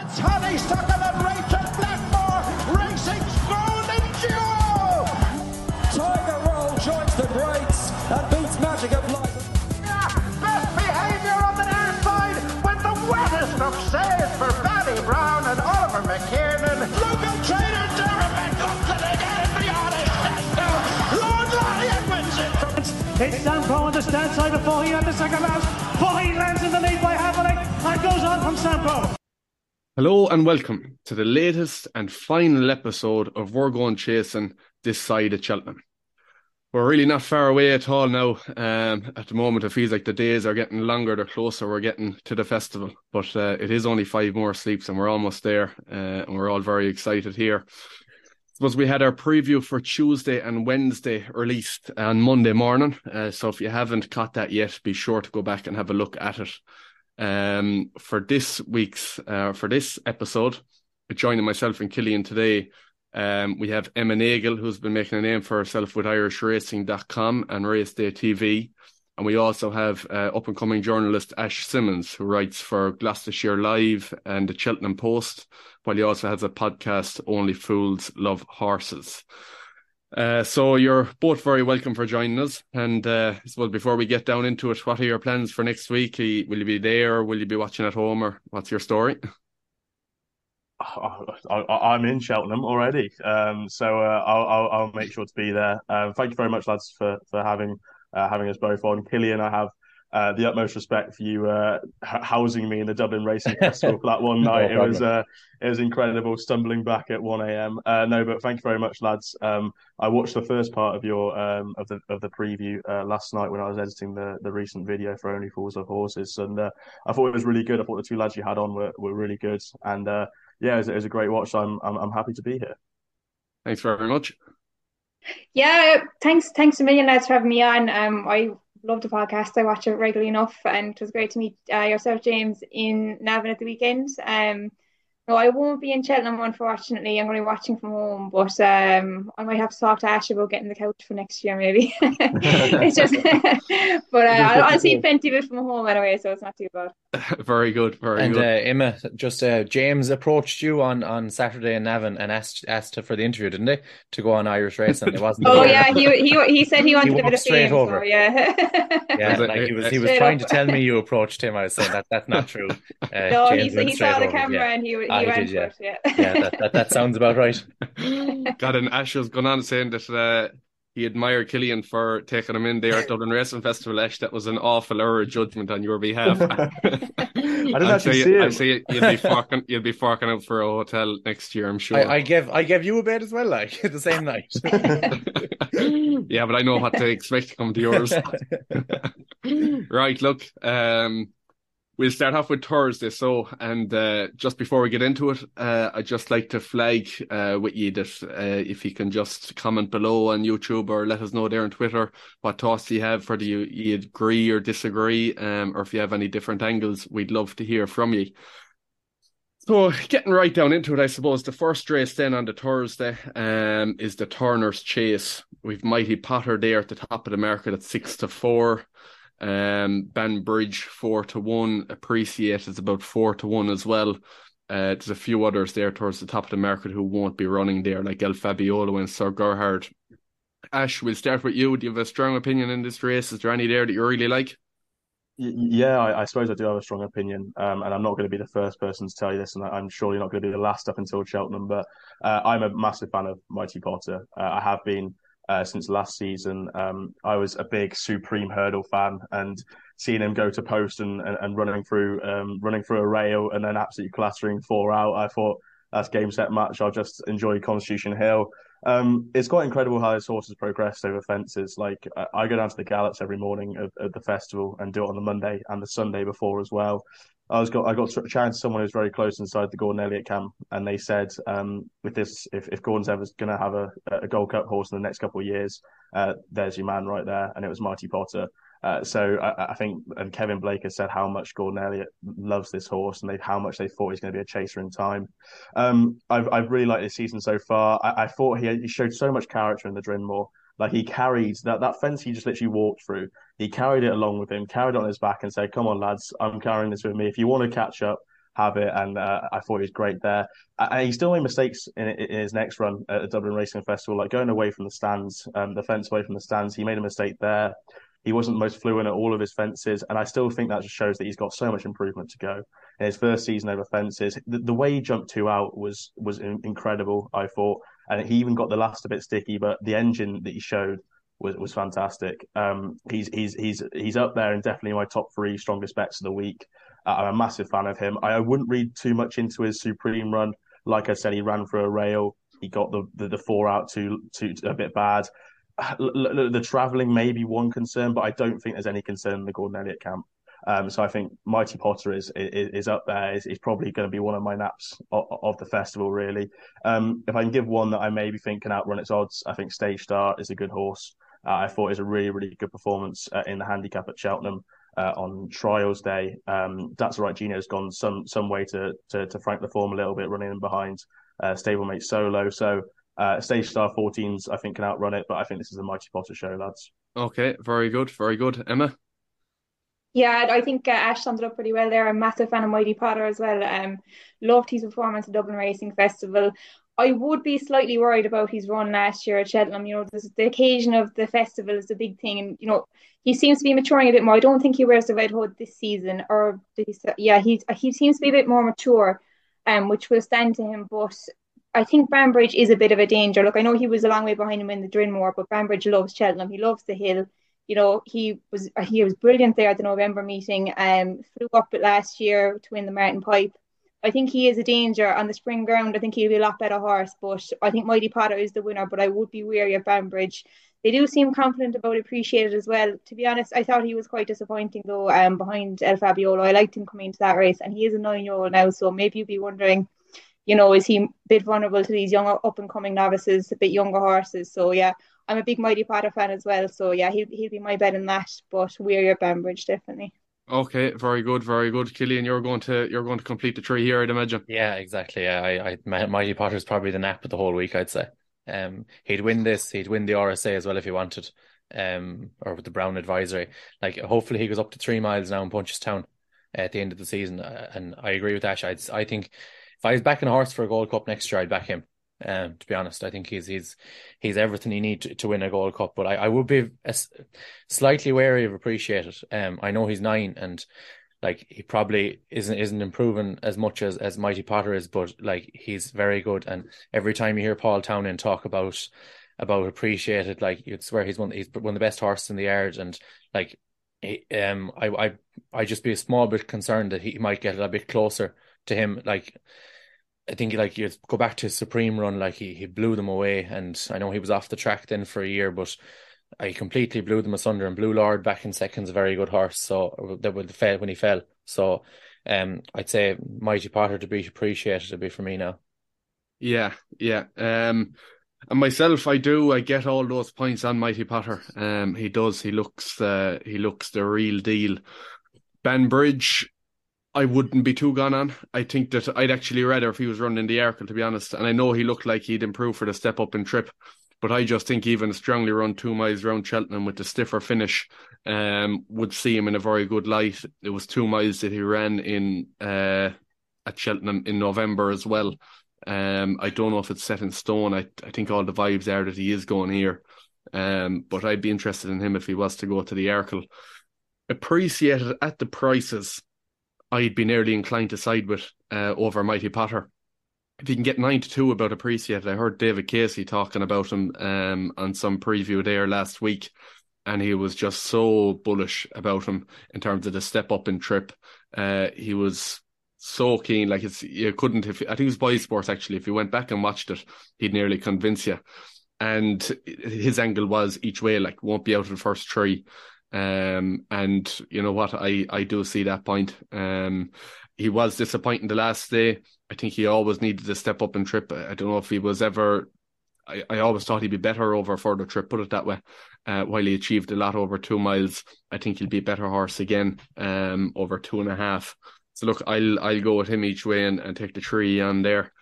It's Honeysuckle and Rachel Blackmore racing Golden Duo! Tiger Roll joins the greats and beats Magic of Life. Best behaviour on the near side with the wettest of saves for Fanny Brown and Oliver McKiernan. Local trainer Derrick Compton again in the honest now. Lord Larry Edmonds in front. It's Sam Poe on the stand side before he had the second round. Poe lands in the lead by half a length and goes on from Sam Poe. Hello and welcome to the latest and final episode of We're Going Chasing this side of Cheltenham. We're really not far away at all now. At the moment, it feels like the days are getting longer the closer we're getting to the festival. But it is only five more sleeps and we're almost there. And we're all very excited here. Suppose we had our preview for Tuesday and Wednesday released on Monday morning. So if you haven't caught that yet, be sure to go back and have a look at it. For this episode, joining myself and Cillian today, we have Emma Nagle, who's been making a name for herself with IrishRacing.com and Race Day TV. And we also have up-and-coming journalist Ash Simmons, who writes for Gloucestershire Live and the Cheltenham Post, while he also has a podcast, Only Fools Love Horses. So you're both very welcome for joining us, and well, before we get down into it, what are your plans for next week? Will you be there, or will you be watching at home, or what's your story? I'm in Cheltenham already, so I'll make sure to be there. Thank you very much, lads, for having us both on. Cillian, I have the utmost respect for you housing me in the Dublin Racing Festival for that one night. It was incredible, stumbling back at 1 a.m. No, but thank you very much, lads. I watched the first part of your of the preview last night when I was editing the recent video for Only Fools Love Horses, and I thought it was really good. I thought the two lads you had on were really good, and it was a great watch. I'm happy to be here. Thanks very much. Yeah, thanks a million, lads, for having me on. I love the podcast. I watch it regularly enough, and it was great to meet yourself, James, in Navan at the weekend. No, I won't be in Cheltenham, unfortunately. I'm going to be watching from home, but I might have to talk to Ash about getting the couch for next year, maybe. It's just, but I'll see plenty of it from home anyway, so it's not too bad. Very good, very good. And Emma, just James approached you on Saturday in Navan and asked for the interview, didn't he? To go on Irish Racing, it wasn't. Oh yeah, he said he wanted a bit of fame. Over. So, yeah, yeah. Like he was trying to tell me you approached him. I was saying that's not true. No, James he saw the camera and he. Yeah, that sounds about right. God, and Ash was going on saying that he admired Cillian for taking him in there at Dublin Racing Festival. Ash, that was an awful error of judgment on your behalf. I didn't actually see it. I see you'll be forking out for a hotel next year, I'm sure. I gave you a bed as well, like the same night. Yeah, but I know what to expect to come to yours. Right, look. We'll start off with Thursday. So, and just before we get into it, I'd just like to flag with you that if you can just comment below on YouTube or let us know there on Twitter what thoughts you have, whether you agree or disagree, or if you have any different angles, we'd love to hear from you. So getting right down into it, I suppose the first race then on the Thursday is the Turner's Chase. We've Mighty Potter there at the top of the market at 6-4. Brambridge 4-1, Appreciated is about 4-1 as well. There's a few others there towards the top of the market who won't be running there, like El Fabiolo and Sir Gerhard. Ash, we'll start with you. Do you have a strong opinion in this race? Is there any there that you really like? Yeah, I suppose I do have a strong opinion, and I'm not going to be the first person to tell you this, and I'm surely not going to be the last up until Cheltenham, but I'm a massive fan of Mighty Potter. I have been since last season. I was a big Supreme Hurdle fan, and seeing him go to post and running through a rail and then absolutely clattering 4 out, I thought that's game, set, match. I'll just enjoy Constitution Hill. It's quite incredible how this horse has progressed over fences. Like I go down to the gallops every morning at the festival and do it on the Monday and the Sunday before as well. I got chatting to someone who's very close inside the Gordon Elliott camp, and they said if Gordon's ever going to have a Gold Cup horse in the next couple of years, there's your man right there, and it was Mighty Potter. So I think, and Kevin Blake has said how much Gordon Elliott loves this horse and how much they thought he's going to be a chaser in time. I've really liked this season so far. I thought he showed so much character in the Drinmore. Like he carried that fence he just literally walked through. He carried it along with him, carried it on his back and said, come on, lads, I'm carrying this with me. If you want to catch up, have it, and I thought he was great there. And he still made mistakes in his next run at the Dublin Racing Festival, like going away from the stands, the fence away from the stands. He made a mistake there. He wasn't the most fluent at all of his fences, and I still think that just shows that he's got so much improvement to go. In his first season over fences, the way he jumped two out was incredible, I thought. And he even got the last a bit sticky, but the engine that he showed was fantastic. He's up there and definitely my top three strongest bets of the week. I'm a massive fan of him. I wouldn't read too much into his Supreme run. Like I said, he ran for a rail. He got the four out too a bit bad. The travelling may be one concern, but I don't think there's any concern in the Gordon Elliott camp. So I think Mighty Potter is up there. Is probably going to be one of my naps of the festival, really. If I can give one that I maybe think can outrun its odds, I think Stage Star is a good horse. I thought it was a really, really good performance in the handicap at Cheltenham on trials day. That's Right Gino's gone some way to frank the form a little bit, running in behind stablemate Solo. So Stage Star 14s, I think, can outrun it. But I think this is a Mighty Potter show, lads. Okay, very good, very good. Emma? Yeah, I think Ash summed it up pretty well there. I'm a massive fan of Mighty Potter as well. Loved his performance at Dublin Racing Festival. I would be slightly worried about his run last year at Cheltenham. You know, the occasion of the festival is the big thing. And, you know, he seems to be maturing a bit more. I don't think he wears the red hood this season. He seems to be a bit more mature, which will stand to him. But I think Brambridge is a bit of a danger. Look, I know he was a long way behind him in the Drinmore, but Brambridge loves Cheltenham. He loves the hill. You know, he was brilliant there at the November meeting. Flew up it last year to win the Martin Pipe. I think he is a danger on the spring ground. I think he'll be a lot better horse, but I think Mighty Potter is the winner. But I would be wary of Brambridge. They do seem confident about Appreciated as well. To be honest, I thought he was quite disappointing though. Behind El Fabiolo, I liked him coming into that race, and he is a 9-year-old now. So maybe you'd be wondering, you know, is he a bit vulnerable to these young up and coming novices, a bit younger horses? So yeah. I'm a big Mighty Potter fan as well, so yeah, he'll be my bet in that. But we're at Brambridge definitely. Okay, very good, very good. Cillian, you're going to complete the tree here, I'd imagine. Yeah, exactly. Mighty Potter is probably the nap of the whole week, I'd say. He'd win this. He'd win the RSA as well if he wanted, or with the Brown Advisory. Like, hopefully he goes up to 3 miles now in Punchestown at the end of the season. And I agree with Ash. I think if I was backing a horse for a Gold Cup next year, I'd back him. To be honest, I think he's everything you need to win a Gold Cup, but I would be slightly wary of Appreciated. I know he's 9 and like he probably isn't improving as much as Mighty Potter is, but like he's very good. And every time you hear Paul Townend talk about Appreciated, like you'd swear he's one of the best horses in the yard. And like I just be a small bit concerned that he might get a bit closer to him. Like, I think you go back to his Supreme run, like he blew them away, and I know he was off the track then for a year, but he completely blew them asunder. And Blue Lord back in second's a very good horse, so that would fail when he fell. So I'd say Mighty Potter to be Appreciated to be for me now. Yeah. And myself, I get all those points on Mighty Potter. He looks the real deal. Brambridge, I wouldn't be too gone on. I think that I'd actually rather if he was running the Arkle, to be honest. And I know he looked like he'd improve for the step up and trip, but I just think even a strongly run 2 miles round Cheltenham with the stiffer finish would see him in a very good light. It was 2 miles that he ran in at Cheltenham in November as well. I don't know if it's set in stone. I think all the vibes are that he is going here. But I'd be interested in him if he was to go to the Arkle. Appreciated at the prices, I'd be nearly inclined to side with over Mighty Potter. If you can get 9-2 about Appreciated, I heard David Casey talking about him on some preview there last week, and he was just so bullish about him in terms of the step up and trip. He was so keen, I think it was Boy Sports actually. If you went back and watched it, he'd nearly convince you. And his angle was each way, like won't be out of the first three. And you know what, I do see that point. He was disappointing the last day. I think he always needed to step up and trip. I don't know if he was ever, I always thought he'd be better over a further trip, put it that way. While he achieved a lot over 2 miles, I think he'll be a better horse again over 2.5. So look, I'll go with him each way and take the 3 on there.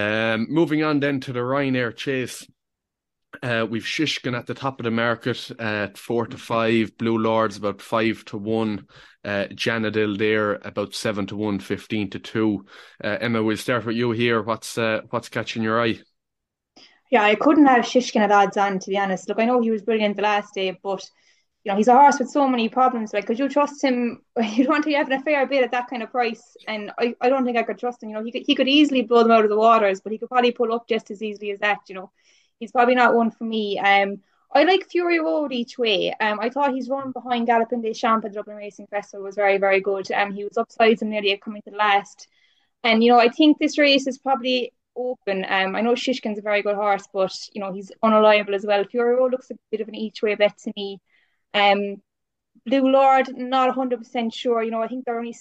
Moving on then to the Ryanair Chase. We've Shishkin at the top of the market at 4 to 5, Blue Lord's about 5 to 1, Janadil there about 7 to 1, 15 to 2. Emma, we'll start with you here. What's catching your eye? Yeah, I couldn't have Shishkin at odds on, to be honest. Look, I know he was brilliant the last day, but you know he's a horse with so many problems. Like, could you trust him? You don't think you have a fair bid at that kind of price, and I don't think I could trust him. You know, he could easily blow them out of the waters, but he could probably pull up just as easily as that. You know, he's probably not one for me. I like Fury Road each way. I thought his run behind Gallopin Deschamps at the Dublin Racing Festival was very, very good. He was upsides him nearly coming to last, and you know I think this race is probably open. I know Shishkin's a very good horse, but you know he's unreliable as well. Fury Road looks a bit of an each way bet to me. Blue Lord, not 100% sure. You know, I think they're only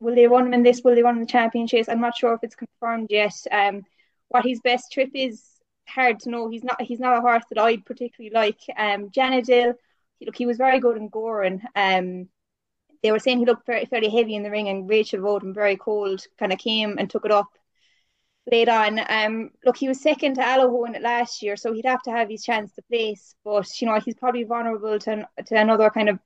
will they run him in this? Will they run in the Champion Chase? I'm not sure if it's confirmed yet. What his best trip is, hard to know. He's not a horse that I particularly like. Janadil, look, he was very good in Gorin. They were saying he looked fairly heavy in the ring, and Rachel rode him very cold, kind of came and took it up late on. Look, he was second to Aloha in it last year, so he'd have to have his chance to place, but you know he's probably vulnerable to another kind of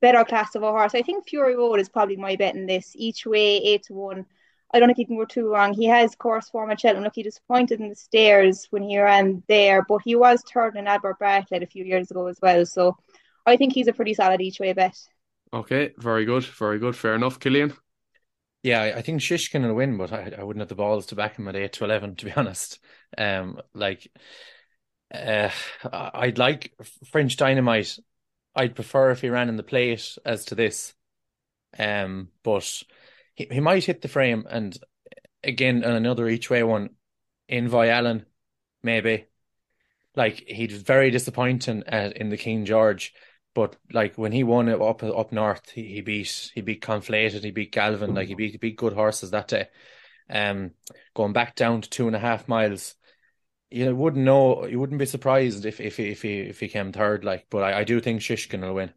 better class of a horse. I think Fury Road is probably my bet in this, each way 8 to 1. I don't think he can go too wrong. He has course form at Cheltenham. Look, he disappointed in the Stairs when he ran there, but he was third in Albert Bartlett a few years ago as well, so I think he's a pretty solid each way bet. Okay, very good, fair enough. Cillian? Yeah, I think Shishkin will win, but I wouldn't have the balls to back him at 8 to 11, to be honest. I'd like French Dynamite. I'd prefer if he ran in the plate as to this. But he might hit the frame. And again, on another each way one, Envoy Allen, maybe. Like, he was very disappointing in the King George. But like when he won it up north, he beat Conflated, he beat Galvin, like he beat good horses that day. Going back down to 2.5 miles, you wouldn't be surprised if he came third. Like, but I do think Shishkin will win.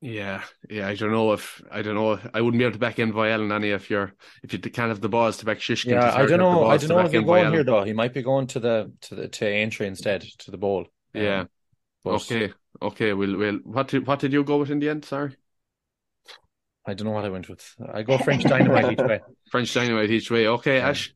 Yeah, I don't know. I wouldn't be able to back Envoy Allen any if you can't have the balls to back Shishkin. Yeah, I don't know if he's going here though. He might be going to Aintree instead, to the bowl. Yeah. Okay. We'll. What did you go with in the end? Sorry, I don't know what I went with. I go French Dynamite each way. French Dynamite each way. Okay, Ash.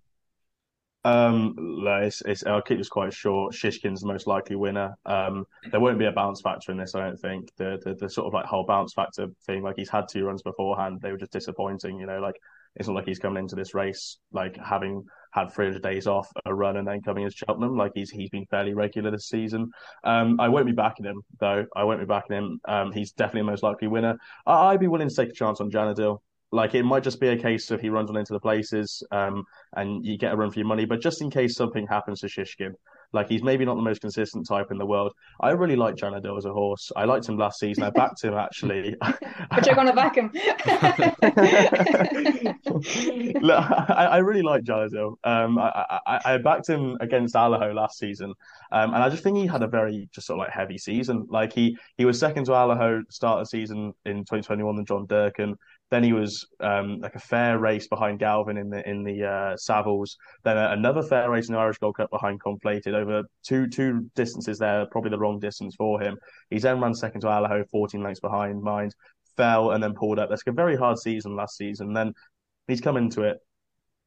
I'll keep this quite short. Shishkin's the most likely winner. There won't be a bounce factor in this. I don't think the sort of like whole bounce factor thing. Like, he's had two runs beforehand. They were just disappointing. You know, like it's not like he's coming into this race like having had 300 days off a run and then coming as Cheltenham. Like, he's been fairly regular this season. I won't be backing him, though. He's definitely the most likely winner. I'd be willing to take a chance on Janadil. Like, it might just be a case of he runs on into the places and you get a run for your money. But just in case something happens to Shishkin, like, he's maybe not the most consistent type in the world. I really like Janadil as a horse. I liked him last season. I backed him, actually. But you're going to back him. Look, I really like Janadil. I backed him against Aloha last season. And I just think he had a very just sort of like heavy season. Like, he was second to Aloha start of season in 2021 than John Durkin. Then he was like a fair race behind Galvin in the Savills. Then another fair race in the Irish Gold Cup behind Conflated, over two distances there, probably the wrong distance for him. He then ran second to Aloha, 14 lengths behind mind, fell and then pulled up. That's a very hard season last season. Then he's come into it.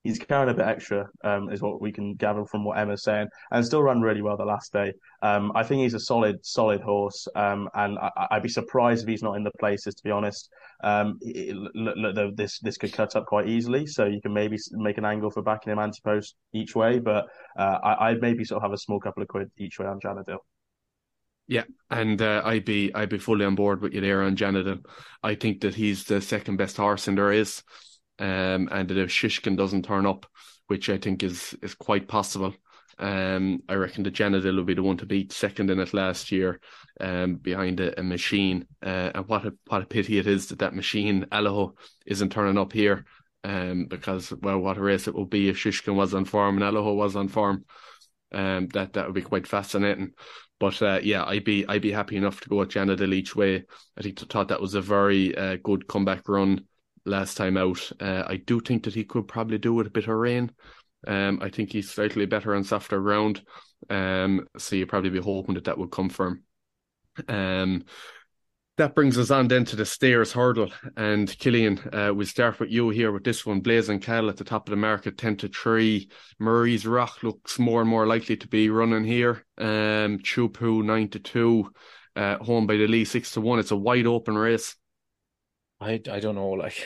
He's carrying a bit extra, is what we can gather from what Emma's saying, and still ran really well the last day. I think he's a solid horse, and I'd be surprised if he's not in the places, to be honest. This could cut up quite easily, so you can maybe make an angle for backing him anti-post each way, but I'd maybe sort of have a small couple of quid each way on Janadil. Yeah, and I'd be fully on board with you there on Janadil. I think that he's the second best horse in there is. And that if Shishkin doesn't turn up, which I think is quite possible, I reckon the Janadil will be the one to beat, second in it last year, behind a machine. And what a pity it is that machine, Aloha, isn't turning up here, because, well, what a race it would be if Shishkin was on form and Aloha was on form. That would be quite fascinating. But I'd be happy enough to go at Janadil each way. I think I thought that was a very good comeback run last time out. I do think that he could probably do with a bit of rain. I think he's slightly better on softer ground. So you'd probably be hoping that would come from him. That brings us on then to the Stayers Hurdle. And Cillian, we'll start with you here with this one. Blazing Cal at the top of the market, 10-3. Murray's Rock looks more and more likely to be running here. Chupu, 9-2. Home by the Lee, 6-1. It's a wide open race. I don't know, like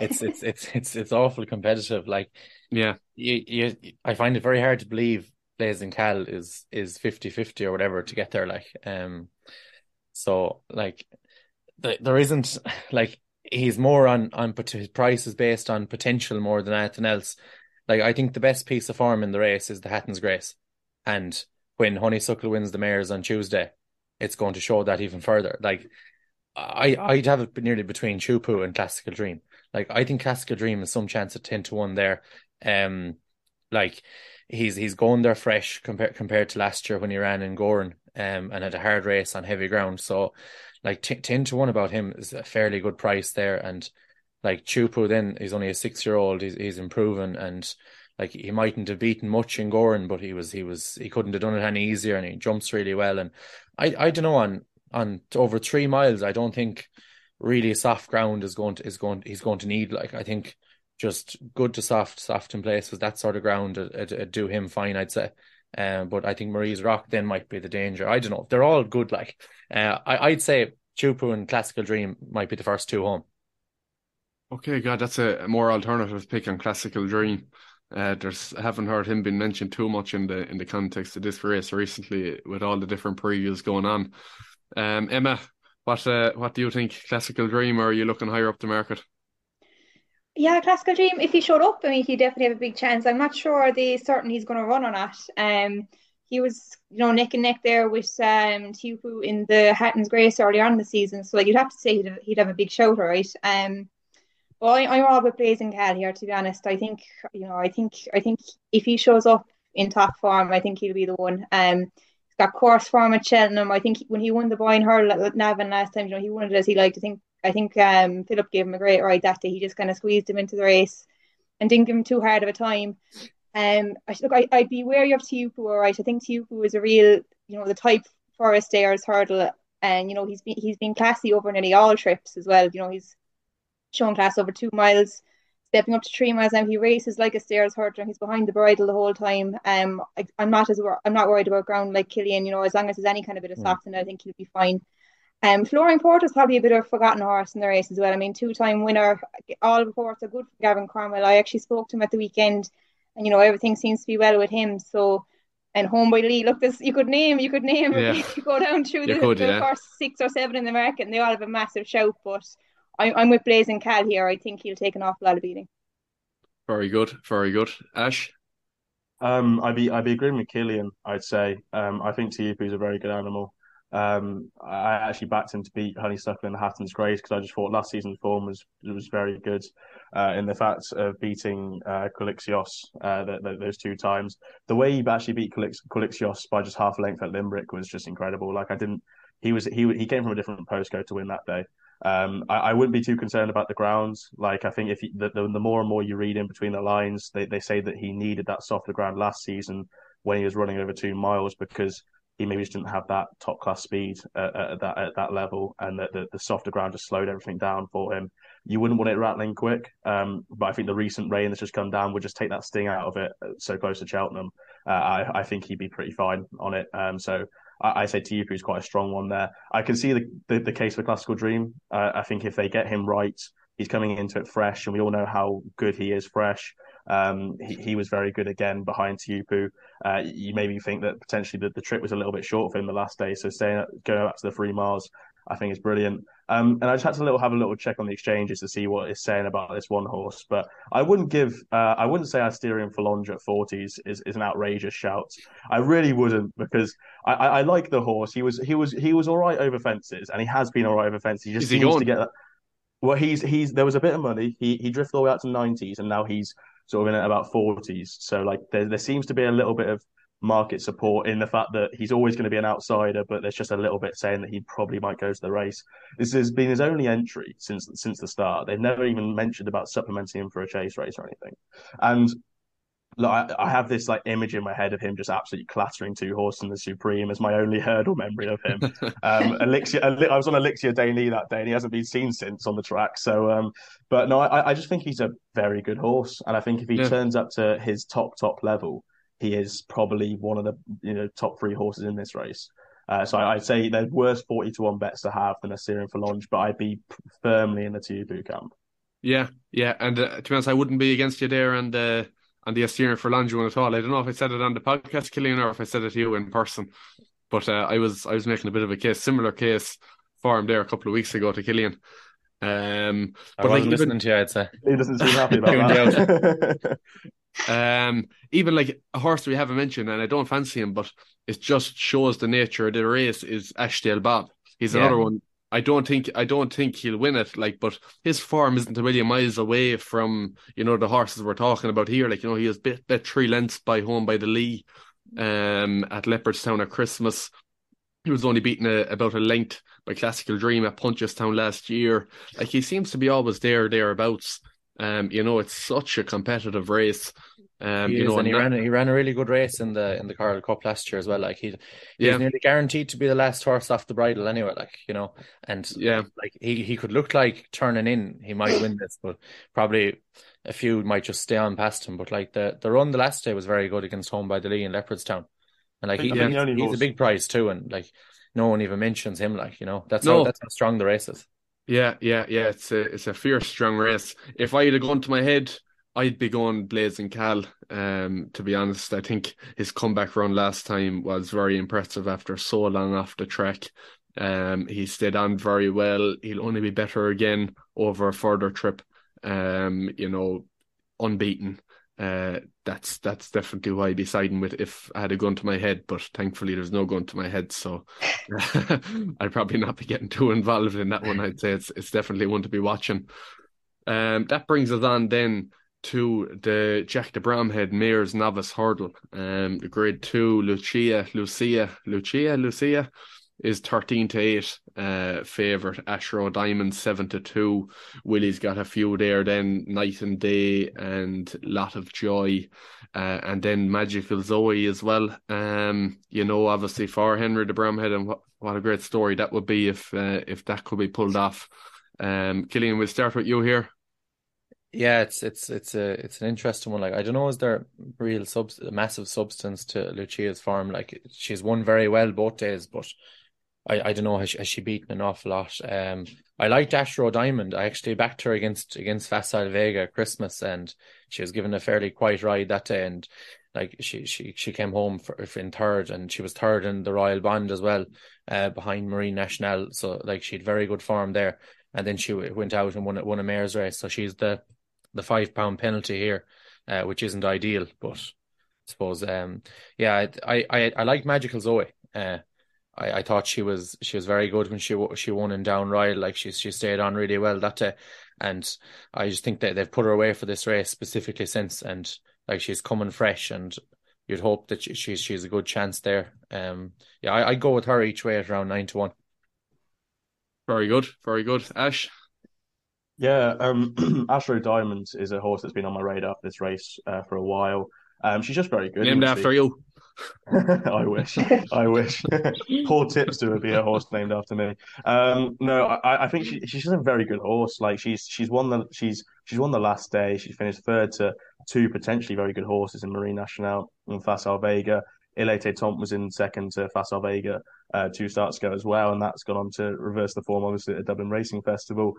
it's awful competitive. Like, yeah, I find it very hard to believe Blazing Cal is 50-50 or whatever to get there. Like, so like there isn't, like, he's more on his price is based on potential more than anything else. Like, I think the best piece of form in the race is the Hatton's Grace, and when Honeysuckle wins the mares on Tuesday, it's going to show that even further. Like, I'd have it nearly between Chupu and Classical Dream. Like, I think Classical Dream is some chance at 10-1 there. Like, he's going there fresh compared to last year when he ran in Gorin, and had a hard race on heavy ground. So, like, 10-1 about him is a fairly good price there. And like Chupu, then he's only a 6-year-old. He's improving, and like, he mightn't have beaten much in Gorin, but he couldn't have done it any easier, and he jumps really well. And I don't know, on over 3 miles, I don't think really soft ground he's going to need. Like, I think just good to soft in place with that sort of ground it'd do him fine, I'd say. But I think Marie's Rock then might be the danger. I don't know. They're all good. Like, I'd say Chupu and Classical Dream might be the first two home. Okay, God, that's a more alternative pick on Classical Dream. I haven't heard him been mentioned too much in the context of this race recently with all the different previews going on. Emma, what do you think? Classical Dream, or are you looking higher up the market? Yeah, Classical Dream, if he showed up, I mean, he definitely have a big chance. I'm not sure the certain he's going to run or not. He was, neck and neck there with Tupu in the Hatton's Grace early on in the season, so like, you'd have to say he'd have a big shout, right? Well, I'm all about Blazing Cal here, to be honest. I think if he shows up in top form, I think he'll be the one. Got course form at Cheltenham. I think when he won the Boyne Hurl at Navan last time, he won it as he liked. I think Philip gave him a great ride that day. He just kind of squeezed him into the race and didn't give him too hard of a time. I'd be wary of Tupu, all right. I think Tupu is a real, the type for a Stayers Hurdle, and he's been classy over nearly all trips as well. He's shown class over 2 miles, stepping up to 3 miles now. He races like a Stayers Hurdler, and he's behind the bridle the whole time. I'm not worried about ground like Cillian. As long as there's any kind of bit of softening, I think he'll be fine. Flooring Port is probably a bit of a forgotten horse in the race as well. I mean, 2-time winner. All reports are good for Gavin Cromwell. I actually spoke to him at the weekend, and everything seems to be well with him. So, and Home by Lee, look, this you could name. Yeah. If you go down through the first 6 or 7 in the market, and they all have a massive shout, but. I'm with Blazing Cal here. I think he'll take an awful lot of beating. Very good, very good. Ash? I'd be agreeing with Cillian, I'd say. I think Tupu is a very good animal. I actually backed him to beat Honeysuckle in the Hatton's Grace because I just thought last season's form was very good in the fact of beating Calixios those 2 times. The way he actually beat Calixios by just half length at Limerick was just incredible. Like, he came from a different postcode to win that day. I wouldn't be too concerned about the grounds. Like, I think if the more and more you read in between the lines, they say that he needed that softer ground last season when he was running over 2 miles because he maybe just didn't have that top class speed at that level, and that the softer ground just slowed everything down for him. You wouldn't want it rattling quick, but I think the recent rain that's just come down would just take that sting out of it. So close to Cheltenham, I think he'd be pretty fine on it. So. I say Tupu is quite a strong one there. I can see the case for Classical Dream. I think if they get him right, he's coming into it fresh, and we all know how good he is fresh. He was very good again behind Tupu. You maybe think that potentially the trip was a little bit short for him the last day, so going back to the 3 miles, I think is brilliant. And I just had to have a little check on the exchanges to see what it's saying about this one horse. But I wouldn't say Asterion Falange at 40s is an outrageous shout. I really wouldn't, because I like the horse. He was all right over fences, and he has been all right over fences. He just seems to get that. Well, he's there was a bit of money. He drifted all the way out to 90s, and now he's sort of in at about 40s. So like there seems to be a little bit of market support in the fact that he's always going to be an outsider, but there's just a little bit saying that he probably might go to the race. This has been his only entry since the start. They've never even mentioned about supplementing him for a chase race or anything. And Like, I have this like image in my head of him just absolutely clattering two horses in the Supreme as my only hurdle memory of him. I was on Elixir Dainey that day, and he hasn't been seen since on the track. So, but no, I just think he's a very good horse, and I think if he turns up to his top level, he is probably one of the top three horses in this race. So I'd say there's worse 40-1 bets to have than a Syrian Falange, but I'd be firmly in the Tubu camp. Yeah, and to be honest, I wouldn't be against you there, and the Assyrian Falange one at all. I don't know if I said it on the podcast, Cillian, or if I said it to you in person, but I was making a bit of a similar case for him there a couple of weeks ago to Cillian. I wasn't listening to you, I'd say. He doesn't seem happy about that. Even like a horse we haven't mentioned, and I don't fancy him, but it just shows the nature of the race, is Ashdale Bob. He's another one. I don't think he'll win it, but his form isn't a million miles away from the horses we're talking about here. He has bet 3 lengths by Home by the Lee at Leopardstown at Christmas. He was only beaten about a length by Classical Dream at Punchestown last year. He seems to be always thereabouts. It's such a competitive race. He ran a really good race in the Coral Cup last year as well. He's nearly guaranteed to be the last horse off the bridle anyway. He could look like turning in. He might win this, but probably a few might just stay on past him. But the run the last day was very good against Home by the Lee in Leopardstown, and he's a big prize too. And no one even mentions him. That's how strong the race is. Yeah. It's a fierce, strong race. If I had a gun to my head, I'd be going Blazing Cal. To be honest, I think his comeback run last time was very impressive after so long off the track. He stayed on very well. He'll only be better again over a further trip. Unbeaten. That's definitely who I'd be siding with if I had a gun to my head, but thankfully there's no gun to my head, so I'd probably not be getting too involved in that one. I'd say it's definitely one to be watching. That brings us on then to the Jack de Bromhead Mayor's Novice Hurdle. The Grade 2 Lucia is 13-8 favourite. Ashro Diamond 7-2. Willie's got a few there then, Night and Day and Lot of Joy, and then Magical Zoe as well. Obviously for Henry de Bromhead, and what a great story that would be if that could be pulled off. Cillian, we'll start with you here. Yeah, it's an interesting one. I don't know, is there real massive substance to Lucia's form? She's won very well both days, but I don't know, has she beaten an awful lot? I liked Ashro Diamond. I actually backed her against Facile Vega at Christmas, and she was given a fairly quiet ride that day, and she came home in third, and she was third in the Royal Bond as well, behind Marine Nationale, so she had very good form there, and then she went out and won a mare's race, so she's the £5 penalty here, which isn't ideal, but I suppose I like Magical Zoe. I thought she was very good when she won in Down Royal. She stayed on really well that day, and I just think that they've put her away for this race specifically since, and she's coming fresh, and you'd hope that she's a good chance there. I go with her each way at around 9-1. Very good, Ash. Yeah, Ashro Diamond is a horse that's been on my radar for this race for a while. She's just very good. Named after you. I wish. Poor tips to be a horse named after me. I think she's just a very good horse. She's won the last day. She finished third to two potentially very good horses in Marine Nationale and Facile Vega. Elete Tomp was in second to Facile Vega 2 starts ago as well, and that's gone on to reverse the form obviously at the Dublin Racing Festival.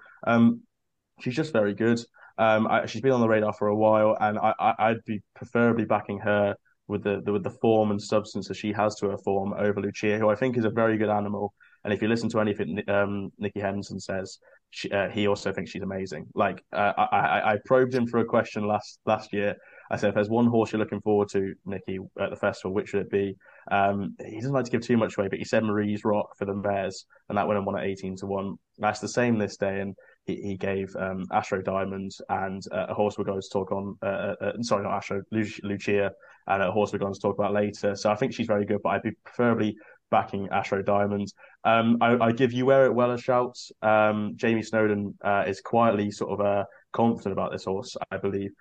She's just very good. She's been on the radar for a while, and I'd be preferably backing her with the form and substance that she has to her form over Lucia, who I think is a very good animal. And if you listen to anything Nicky Henderson says, he also thinks she's amazing. I probed him for a question last year. I said, if there's one horse you're looking forward to, Nicky, at the festival, which would it be? He doesn't like to give too much away, but he said Marie's Rock for the mares, and that went and won at 18-1. That's the same this day, and he gave Ashro Diamond and a horse we're going to talk on. Sorry, not Ashro, Lucia, and a horse we're going to talk about later. So I think she's very good, but I'd be preferably backing Ashro Diamond. I give You Wear It Well a shout. Jamie Snowden is quietly sort of confident about this horse, I believe.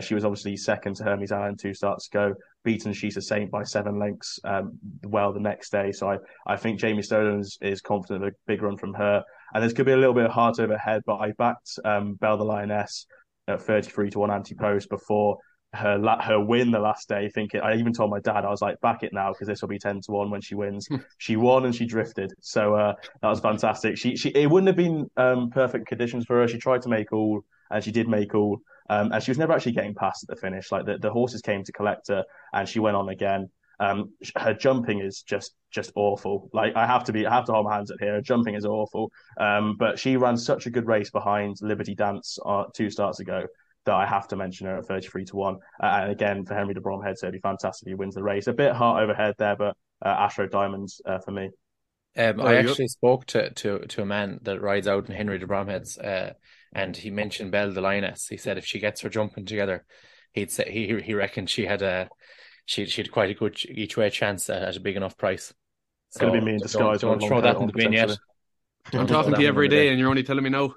She was obviously second to Hermes Allen 2 starts ago, beaten She's a Saint by 7 lengths the next day. So I think Jamie Stolen is confident of a big run from her. And this could be a little bit of heart overhead, but I backed Belle the Lioness at 33-1 anti-post before her win the last day, thinking, I even told my dad, I was like, back it now because this will be 10-1 when she wins. She won and she drifted, so that was fantastic. She it wouldn't have been perfect conditions for her. She tried to make all and she did make all, and she was never actually getting past at the finish. Like the horses came to collect her and she went on again. Her jumping is just awful. Like I have to hold my hands up here. Her jumping is awful, but she ran such a good race behind Liberty Dance 2 starts ago that I have to mention her at 33-1. And again, for Henry de Bromhead, so it'd be fantastic if he wins the race. A bit heart overhead there, but Astro Diamonds for me. I actually spoke to a man that rides out in Henry de Bromhead's, and he mentioned Belle the Lioness. He said if she gets her jumping together, he'd say he reckoned she had she'd quite a good each way chance at a big enough price. So it's gonna be me in disguise. Don't throw that in the bin yet. I'm talking to you every day, and you're only telling me no.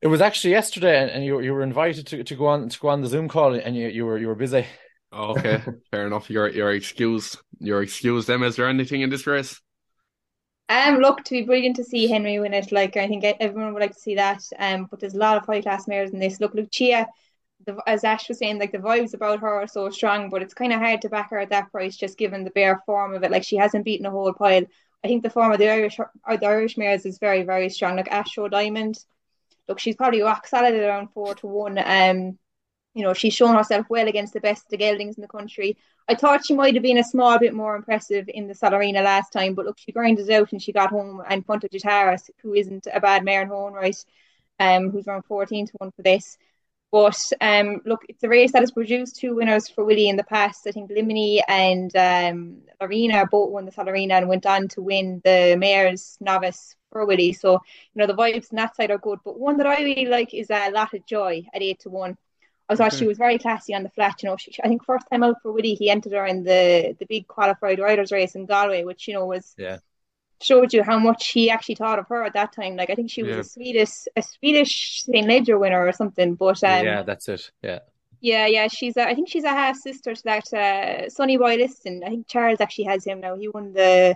It was actually yesterday, and you were invited to go on the Zoom call, and you were busy. Oh, okay, fair enough. You're excused. You're excused. Emma, is there anything in this race? Look, to be brilliant to see Henry win it. Like I think everyone would like to see that. But there's a lot of high class mares in this. Look, Lucia, as Ash was saying, like the vibes about her are so strong, but it's kind of hard to back her at that price, just given the bare form of it. Like she hasn't beaten a whole pile. I think the form of the Irish mares is very, very strong. Like Astro Diamond. Look, she's probably rock solid at around 4-1. She's shown herself well against the best of the geldings in the country. I thought she might have been a small bit more impressive in the Solorina last time, but look, she grinded out and she got home in front of Jitaris, who isn't a bad mare in her own right, who's around 14-1 for this. But look, it's a race that has produced 2 winners for Willie in the past. I think Limini and Lorena both won the Solorina and went on to win the Mayor's Novice for Willie. So, the vibes on that side are good. But one that I really like is A Lot of Joy at 8-1. I thought she was very classy on the flat. I think first time out for Willie, he entered her in the big qualified riders race in Galway, which, was... Yeah. Showed you how much he actually thought of her at that time. Like I think she was a Swedish St. Ledger winner or something. But yeah, that's it. Yeah. I think she's a half sister to that Sonny Boy Liston. I think Charles actually has him now. He won the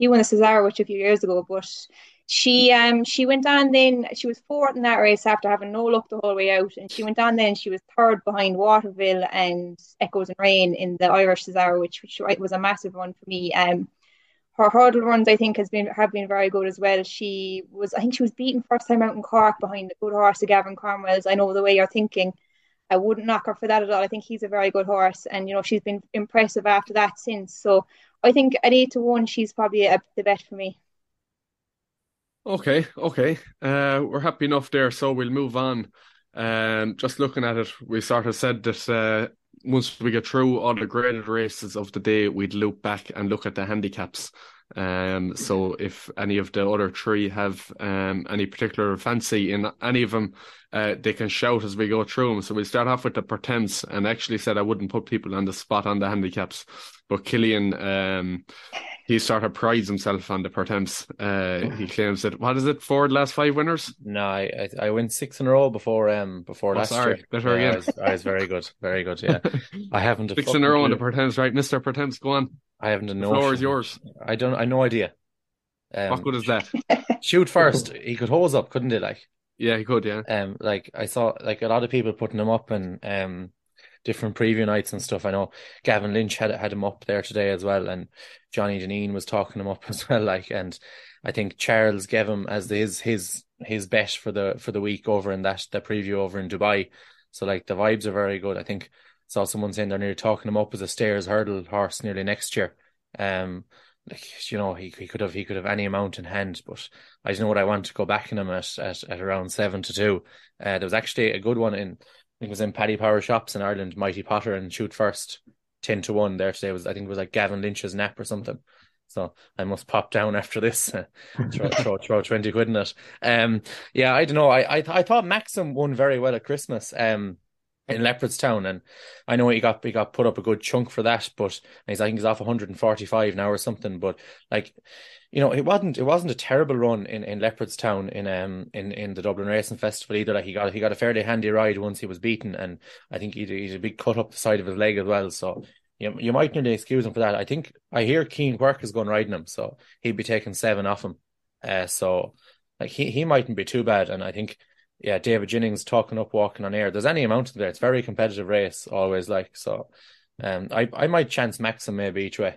Cesaro, which a few years ago. But she went on then. She was 4th in that race after having no luck the whole way out, and she went on then. She was 3rd behind Waterville and Echoes and Rain in the Irish Cesaro, which was a massive one for me. Her hurdle runs, I think, have been very good as well. I think she was beaten first time out in Cork behind a good horse of Gavin Cromwell's. I know the way you're thinking. I wouldn't knock her for that at all. I think he's a very good horse, and she's been impressive after that since. So I think at 8-1, she's probably the bet for me. Okay, we're happy enough there, so we'll move on. Just looking at it, we sort of said that. Once we get through all the graded races of the day, we'd loop back and look at the handicaps. So if any of the other three have any particular fancy in any of them, they can shout as we go through them. So we'll start off with the Pertemps, and actually said I wouldn't put people on the spot on the handicaps. But Cillian, he sort of prides himself on the Pertemps. He claims that, what is it, 4 of the last 5 winners? No, I win 6 in a row before last year. Sorry, I was very good, yeah. I haven't... 6 in a row on the Pertemps, right? Mr. Pertemps, go on. I haven't a notion. The floor is yours. I no idea. What good is that? Shoot first. He could hose up, couldn't he? Like, yeah, he could, yeah. I saw a lot of people putting him up and different preview nights and stuff. I know Gavin Lynch had him up there today as well, and Johnny Deneen was talking him up as well. Like, and I think Charles gave him as his bet for the week over in the preview over in Dubai. So the vibes are very good. I think saw someone saying they're nearly talking him up as a stairs hurdle horse nearly next year. He could have any amount in hand, but I just know what I want to go back in him at around 7-2. There was actually a good one in. I think it was in Paddy Power Shops in Ireland, Mighty Potter and Shoot First, 10-1 there today. It was Gavin Lynch's nap or something. So I must pop down after this, throw 20 quid in it. I don't know. I thought Maxim won very well at Christmas. in Leopardstown, and I know he got put up a good chunk for that, but I think he's off 145 now or something. But like, you know, it wasn't a terrible run in Leopardstown in the Dublin Racing Festival either. Like he got a fairly handy ride once he was beaten, and I think he had a big cut up the side of his leg as well. So you might need to excuse him for that. I think I hear Keane Quirk is going riding him, so he'd be taking 7 off him. So like he mightn't be too bad, and I think. Yeah, David Jennings talking up, walking on air. There's any amount of there. It's a very competitive race, always like. So I might chance Maxim maybe each way.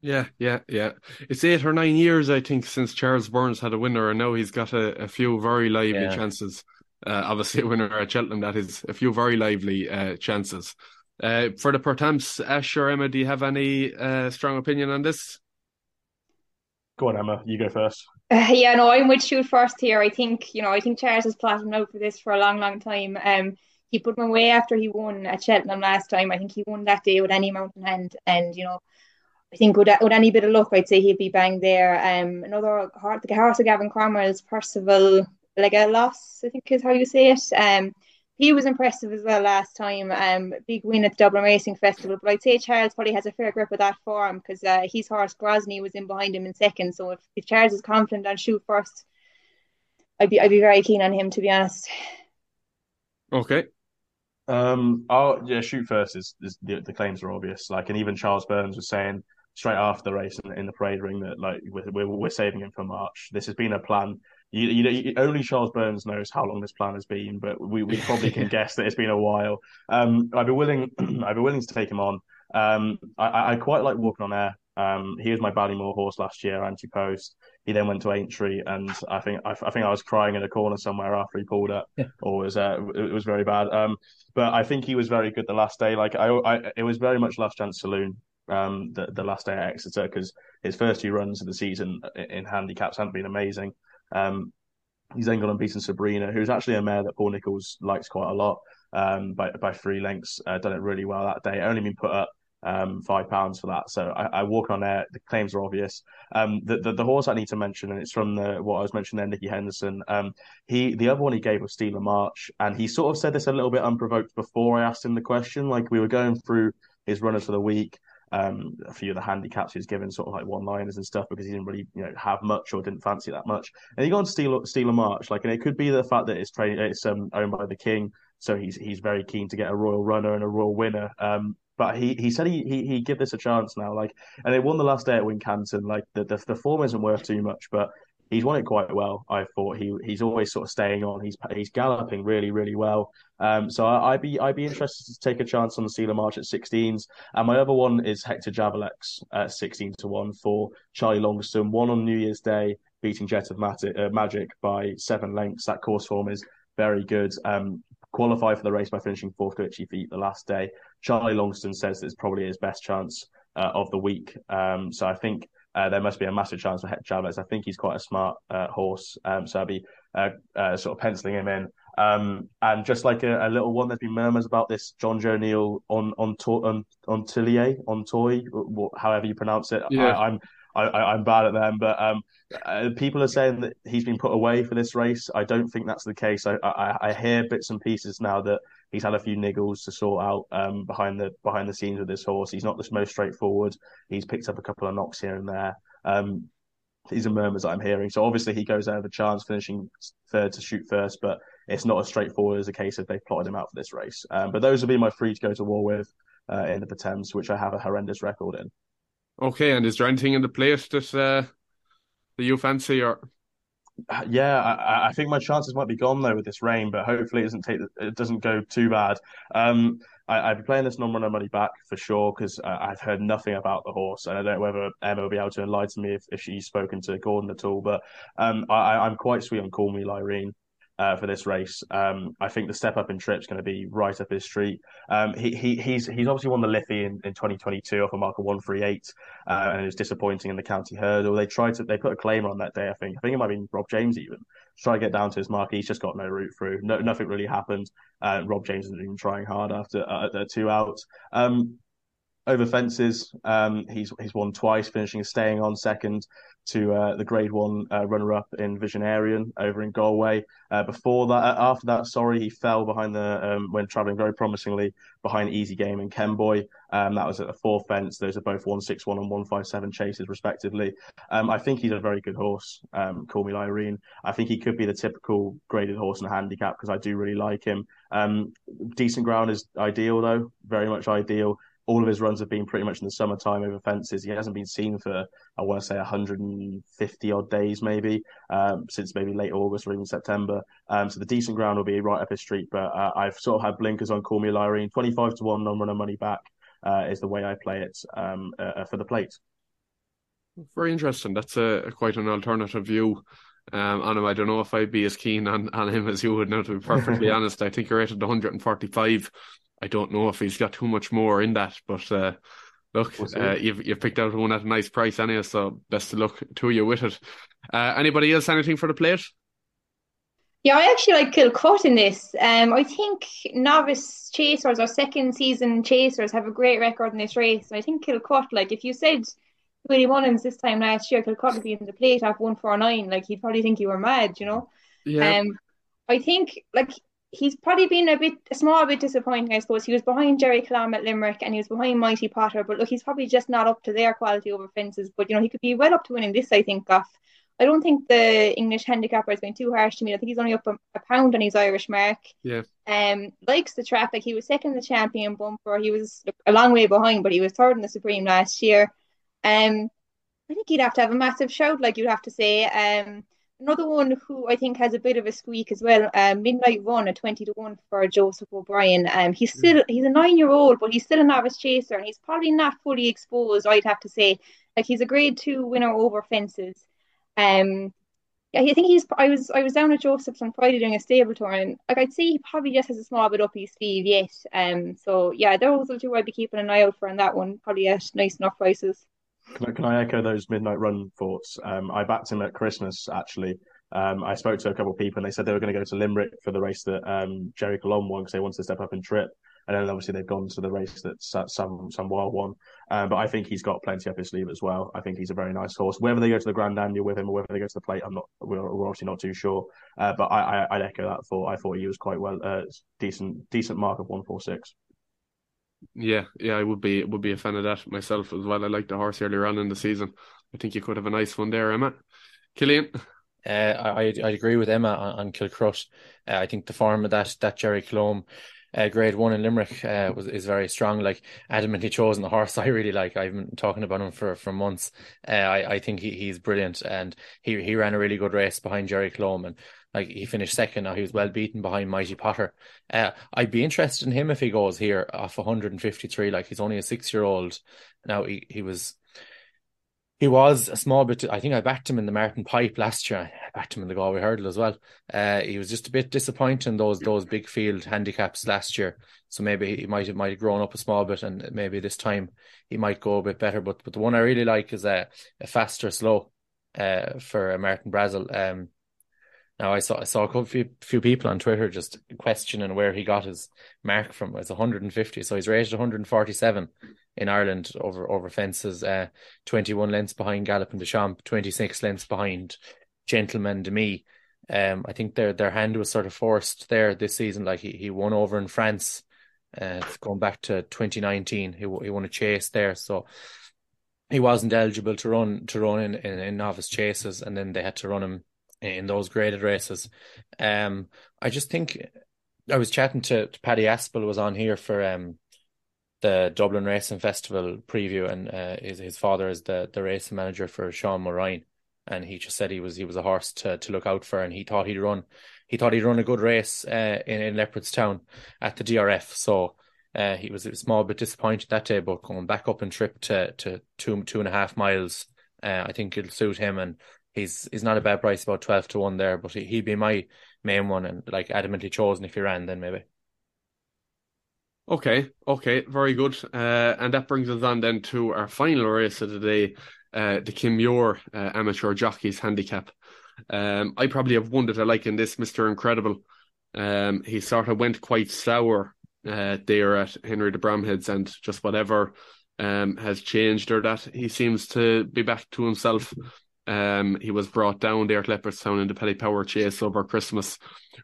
Yeah. It's 8 or 9 years, I think, since Charles Burns had a winner, and now he's got a few very lively chances. Obviously a winner at Cheltenham, that is, a few very lively chances. For the Portamps, Ash or Emma, do you have any strong opinion on this? Go on, Emma, you go first. I'm with Shoot First here. I think Charles has plotted him out for this for a long, long time. He put him away after he won at Cheltenham last time. I think he won that day with any amount in hand. And, I think with any bit of luck, I'd say he'd be bang there. Another horse of Gavin Cromwell's, Percival, like a loss, I think is how you say it. He was impressive as well last time. Big win at the Dublin Racing Festival. But I'd say Charles probably has a fair grip of that form because his horse Grozny was in behind him in second. So if Charles is confident on Shoot First, I'd be very keen on him, to be honest. Okay. Shoot First is the claims are obvious. Like, and even Charles Burns was saying straight after the race in the parade ring that like we're saving him for March. This has been a plan. You only Charles Burns knows how long this plan has been, but we probably can guess that it's been a while. I'd be willing to take him on. I quite like Walking on Air. He was my Ballymore horse last year, anti-post. He then went to Aintree, and I think I was crying in a corner somewhere after he pulled up, or it was very bad. But I think he was very good the last day. Like it was very much last chance saloon. The last day at Exeter, because his first 2 runs of the season in handicaps haven't been amazing. He's then gone and beaten Sabrina, who's actually a mare that Paul Nichols likes quite a lot, by 3 lengths. Done it really well that day. Only been put up £5 for that. So I walk on there. The claims are obvious. The horse I need to mention, and it's from what I was mentioning there, Nicky Henderson. The other one he gave was Steamer March, and he sort of said this a little bit unprovoked before I asked him the question. Like we were going through his runners for the week. A few of the handicaps he was given sort of like one-liners and stuff because he didn't really have much or didn't fancy that much. And he got on Stealer March, like, and it could be the fact that it's owned by the king, so he's very keen to get a royal runner and a royal winner. But he said he'd give this a chance now, like, and they won the last day at Wincanton. Like the form isn't worth too much, but he's won it quite well. I thought he's always sort of staying on. He's galloping really, really well. So I'd be interested to take a chance on the Stealer March at 16s. And my other one is Hector Javalex at 16-1 for Charlie Longston. Won on New Year's Day, beating Jet of Magic by 7 lengths. That course form is very good. Qualified for the race by finishing 4th to Itchy Feet the last day. Charlie Longston says that it's probably his best chance of the week. So I think there must be a massive chance for Hector Javalex. I think he's quite a smart horse. So I'd be sort of penciling him in. And just like a little one, there's been murmurs about this John Joe Neal on Tillier, however you pronounce it. Yeah. I'm bad at them, but people are saying that he's been put away for this race. I don't think that's the case. I hear bits and pieces now that he's had a few niggles to sort out behind the scenes with this horse. He's not the most straightforward. He's picked up a couple of knocks here and there. These are murmurs that I'm hearing. So obviously he goes out of a chance, finishing 3rd to Shoot First, but it's not as straightforward as a case of they've plotted him out for this race. But those will be my 3 to go to war with in the Potems, which I have a horrendous record in. Okay, and is there anything in the place that you fancy? Or yeah, I think my chances might be gone though with this rain, but hopefully it doesn't go too bad. I'd be playing this non-runner money back for sure because I've heard nothing about the horse, and I don't know whether Emma will be able to enlighten me if she's spoken to Gordon at all. But I'm quite sweet on Call Me Lyrene for this race. I think the step up in trip's going to be right up his street. He's obviously won the Liffey in 2022 off a mark of 138, and it was disappointing in the county hurdle. They put a claimer on that day. I think it might have been Rob James even to try to get down to his mark. He's just got no route through. No, nothing really happened. Rob James isn't even trying hard after 2 outs. over fences. He's won twice, finishing staying on second to the Grade One runner-up in Visionarian over in Galway. After that, he fell behind when travelling very promisingly behind Easy Game and Kenboy. That was at the fourth fence. Those are both 161 and 157 chases respectively. I think he's a very good horse. Call Me Irene. I think he could be the typical graded horse in a handicap because I do really like him. Decent ground is ideal though, very much ideal. All of his runs have been pretty much in the summertime over fences. He hasn't been seen for, I want to say, 150 odd days maybe, since maybe late August or even September. So the decent ground will be right up his street. But I've sort of had blinkers on Call Me Irene. 25-1 non-runner money back is the way I play it for the plate. Very interesting. That's a quite an alternative view on him. I don't know if I'd be as keen on him as you would now, to be perfectly honest. I think he rated 145. I don't know if he's got too much more in that, but look, you've picked out one at a nice price anyway, so best of luck to you with it. Anybody else, anything for the plate? Yeah, I actually like Kilcut in this. I think novice chasers or second season chasers have a great record in this race. And I think Kilcut, like if you said Willie Mullins this time last year, Kilcut would be in the plate off 149, like he'd probably think you were mad, you know? Yeah. I think like he's probably been a small bit disappointing, I suppose. He was behind Jerry Colomb at Limerick and he was behind Mighty Potter, but look, he's probably just not up to their quality over fences. But, you know, he could be well up to winning this, I think, off. I don't think the English handicapper has been too harsh to me. I think he's only up a pound on his Irish mark. Yeah. Likes the track. Like, he was second in the Champion Bumper. He was a long way behind, but he was third in the Supreme last year. I think he'd have to have a massive shout, like you'd have to say. Another one who I think has a bit of a squeak as well, Midnight Run at 20-1 for Joseph O'Brien. He's a 9-year-old, but he's still a novice chaser, and he's probably not fully exposed, I'd have to say. Like, he's a Grade 2 winner over fences. I think he's. I was down at Joseph's on Friday doing a stable tour, and like I'd say, he probably just has a small bit up his sleeve yet. So yeah, those are two I'd be keeping an eye out for on that one. Probably at nice enough prices. Can I echo those Midnight Run thoughts? I backed him at Christmas, actually. I spoke to a couple of people and they said they were going to go to Limerick for the race that Jerry Colomb won because they wanted to step up and trip. And then obviously they've gone to the race that's some wild one. But I think he's got plenty up his sleeve as well. I think he's a very nice horse. Whether they go to the Grand Annual with him or whether they go to the plate, we're obviously not too sure. But I'd echo that thought. I thought he was quite well, decent mark of 146. Yeah, I would be a fan of that myself as well. I liked the horse earlier on in the season. I think you could have a nice one there, Emma. Cillian? I agree with Emma on Kilcrush. I think the form of that Jerry Colomb Grade 1 in Limerick is very strong. Like, adamantly chosen the horse I really like. I've been talking about him for months. I think he's brilliant, and he ran a really good race behind Jerry Colomb, and like, he finished second. Now, he was well beaten behind Mighty Potter. I'd be interested in him if he goes here off 153. Like, he's only a 6-year-old now. He was a small bit. I think I backed him in the Martin Pipe last year. I backed him in the Galway Hurdle as well. He was just a bit disappointing those big field handicaps last year. So maybe he might have grown up a small bit, and maybe this time he might go a bit better. But the one I really like is a faster slow for Martin Brazel. Now, I saw a few people on Twitter just questioning where he got his mark from. It's 150, so he's rated 147 in Ireland over fences, 21 lengths behind Gallopin Deschamps, 26 lengths behind Gentleman de Me. I think their hand was sort of forced there this season. Like, he won over in France, going back to 2019. He won a chase there, so he wasn't eligible to run in novice chases, and then they had to run him in those graded races. I just think I was chatting to Paddy Aspel, was on here for the Dublin Racing Festival preview, and his father is the racing manager for Sean Moran, and he just said he was a horse to look out for, and he thought he'd run a good race in Leopardstown at the DRF. So he was a small bit disappointed that day, but going back up and trip to 2.5 miles, I think it'll suit him, and He's not a bad price, about 12-1 there, but he'd be my main one, and like, adamantly chosen if he ran, then maybe. Okay, very good. And that brings us on then to our final race of the day, the Kim Muir Amateur Jockeys Handicap. I probably have one that I like in this, Mr. Incredible. He sort of went quite sour there at Henry de Bromheads, and just whatever has changed, or that he seems to be back to himself. He was brought down there at Leopardstown in the Paddy Power Chase over Christmas,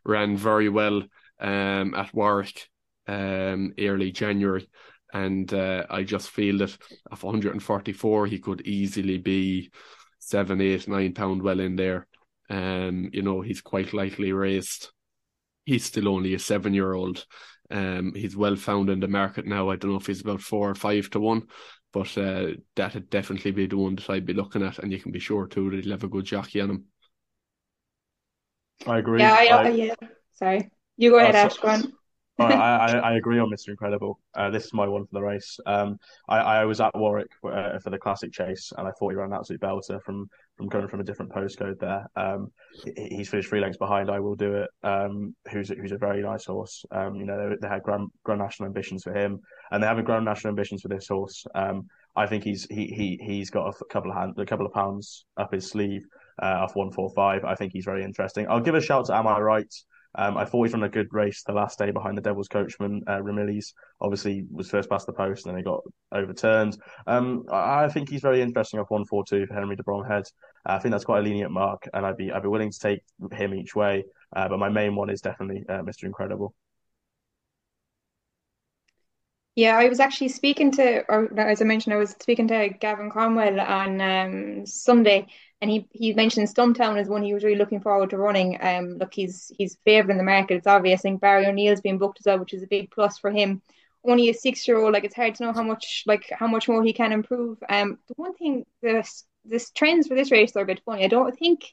ran very well at Warwick early January, and I just feel that off 144 he could easily be 7, 8, 9 pound well in there. You know, he's quite lightly raced. He's still only a 7-year-old. He's well found in the market now. I don't know if he's about 4 or 5 to 1, but that'd definitely be the one that I'd be looking at, and you can be sure too that he'll have a good jockey on him. I agree. Yeah, yeah. Sorry, you go ahead, Ash. Go on. I agree on Mr. Incredible. This is my one for the race. I was at Warwick for the Classic Chase, and I thought he ran an absolute belter from going from a different postcode there. He's finished 3 lengths behind I Will Do It, who's a very nice horse. You know, they had grand national ambitions for him, and they haven't grand national ambitions for this horse. I think he's got a couple of pounds up his sleeve off 145. I think he's very interesting. I'll give a shout to Am I Right? I thought he'd run a good race the last day behind the Devil's Coachman, Ramillies. Obviously, was first past the post, and then he got overturned. I think he's very interesting off 142 for Henry de Bromhead. I think that's quite a lenient mark, and I'd be willing to take him each way. But my main one is definitely Mr. Incredible. Yeah, I was actually speaking to, or as I mentioned, I was speaking to Gavin Cromwell on Sunday. And he mentioned Stumptown as one he was really looking forward to running. Look, he's favoured in the market. It's obvious. I think Barry O'Neill's been booked as well, which is a big plus for him. Only a 6-year-old. Like, it's hard to know how much more he can improve. The one thing, this trends for this race are a bit funny. I don't think.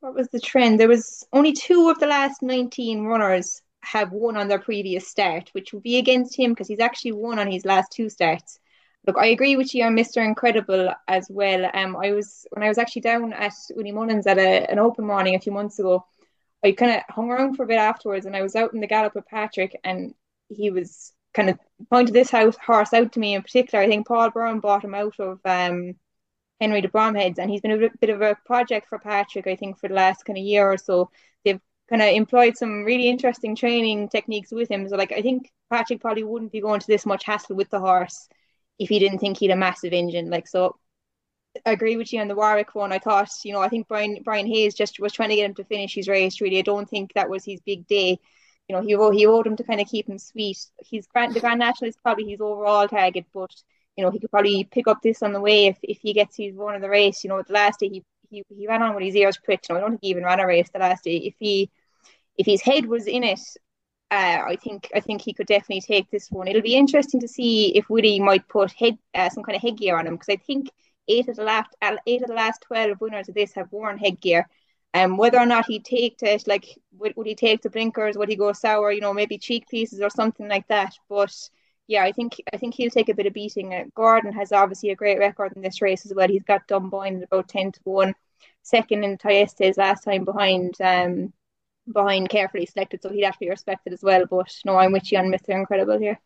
What was the trend? There was only 2 of the last 19 runners have won on their previous start, which would be against him because he's actually won on his last 2 starts. Look, I agree with you on Mr. Incredible as well. When I was actually down at Uni Mullins at an open morning a few months ago, I kind of hung around for a bit afterwards, and I was out in the gallop with Patrick, and he was kind of pointed this horse out to me in particular. I think Paul Byrne bought him out of Henry de Bromhead's, and he's been a bit of a project for Patrick, I think, for the last kind of year or so. They've kind of employed some really interesting training techniques with him. So, like, I think Patrick probably wouldn't be going to this much hassle with the horse if he didn't think he'd a massive engine. Like, so I agree with you on the Warwick one. I thought, you know, I think Brian Hayes just was trying to get him to finish his race, really. I don't think that was his big day. You know, he owed him to kind of keep him sweet. The Grand National is probably his overall target, but, you know, he could probably pick up this on the way if he gets his run of the race. You know, the last day he ran on with his ears pricked. You know, I don't think he even ran a race the last day. If his head was in it, I think he could definitely take this one. It'll be interesting to see if Willie might put some kind of headgear on him, because I think 8 of the last 12 winners of this have worn headgear. Whether or not he take to it, like, would he take the blinkers? Would he go sour? You know, maybe cheek pieces or something like that. But yeah, I think he'll take a bit of beating. Gordon has obviously a great record in this race as well. He's got Dunboyne at about 10 to 1, second in Tiestes last time behind Carefully Selected, so he'd have to be respected as well. But no, I'm with you on Mr. Incredible here.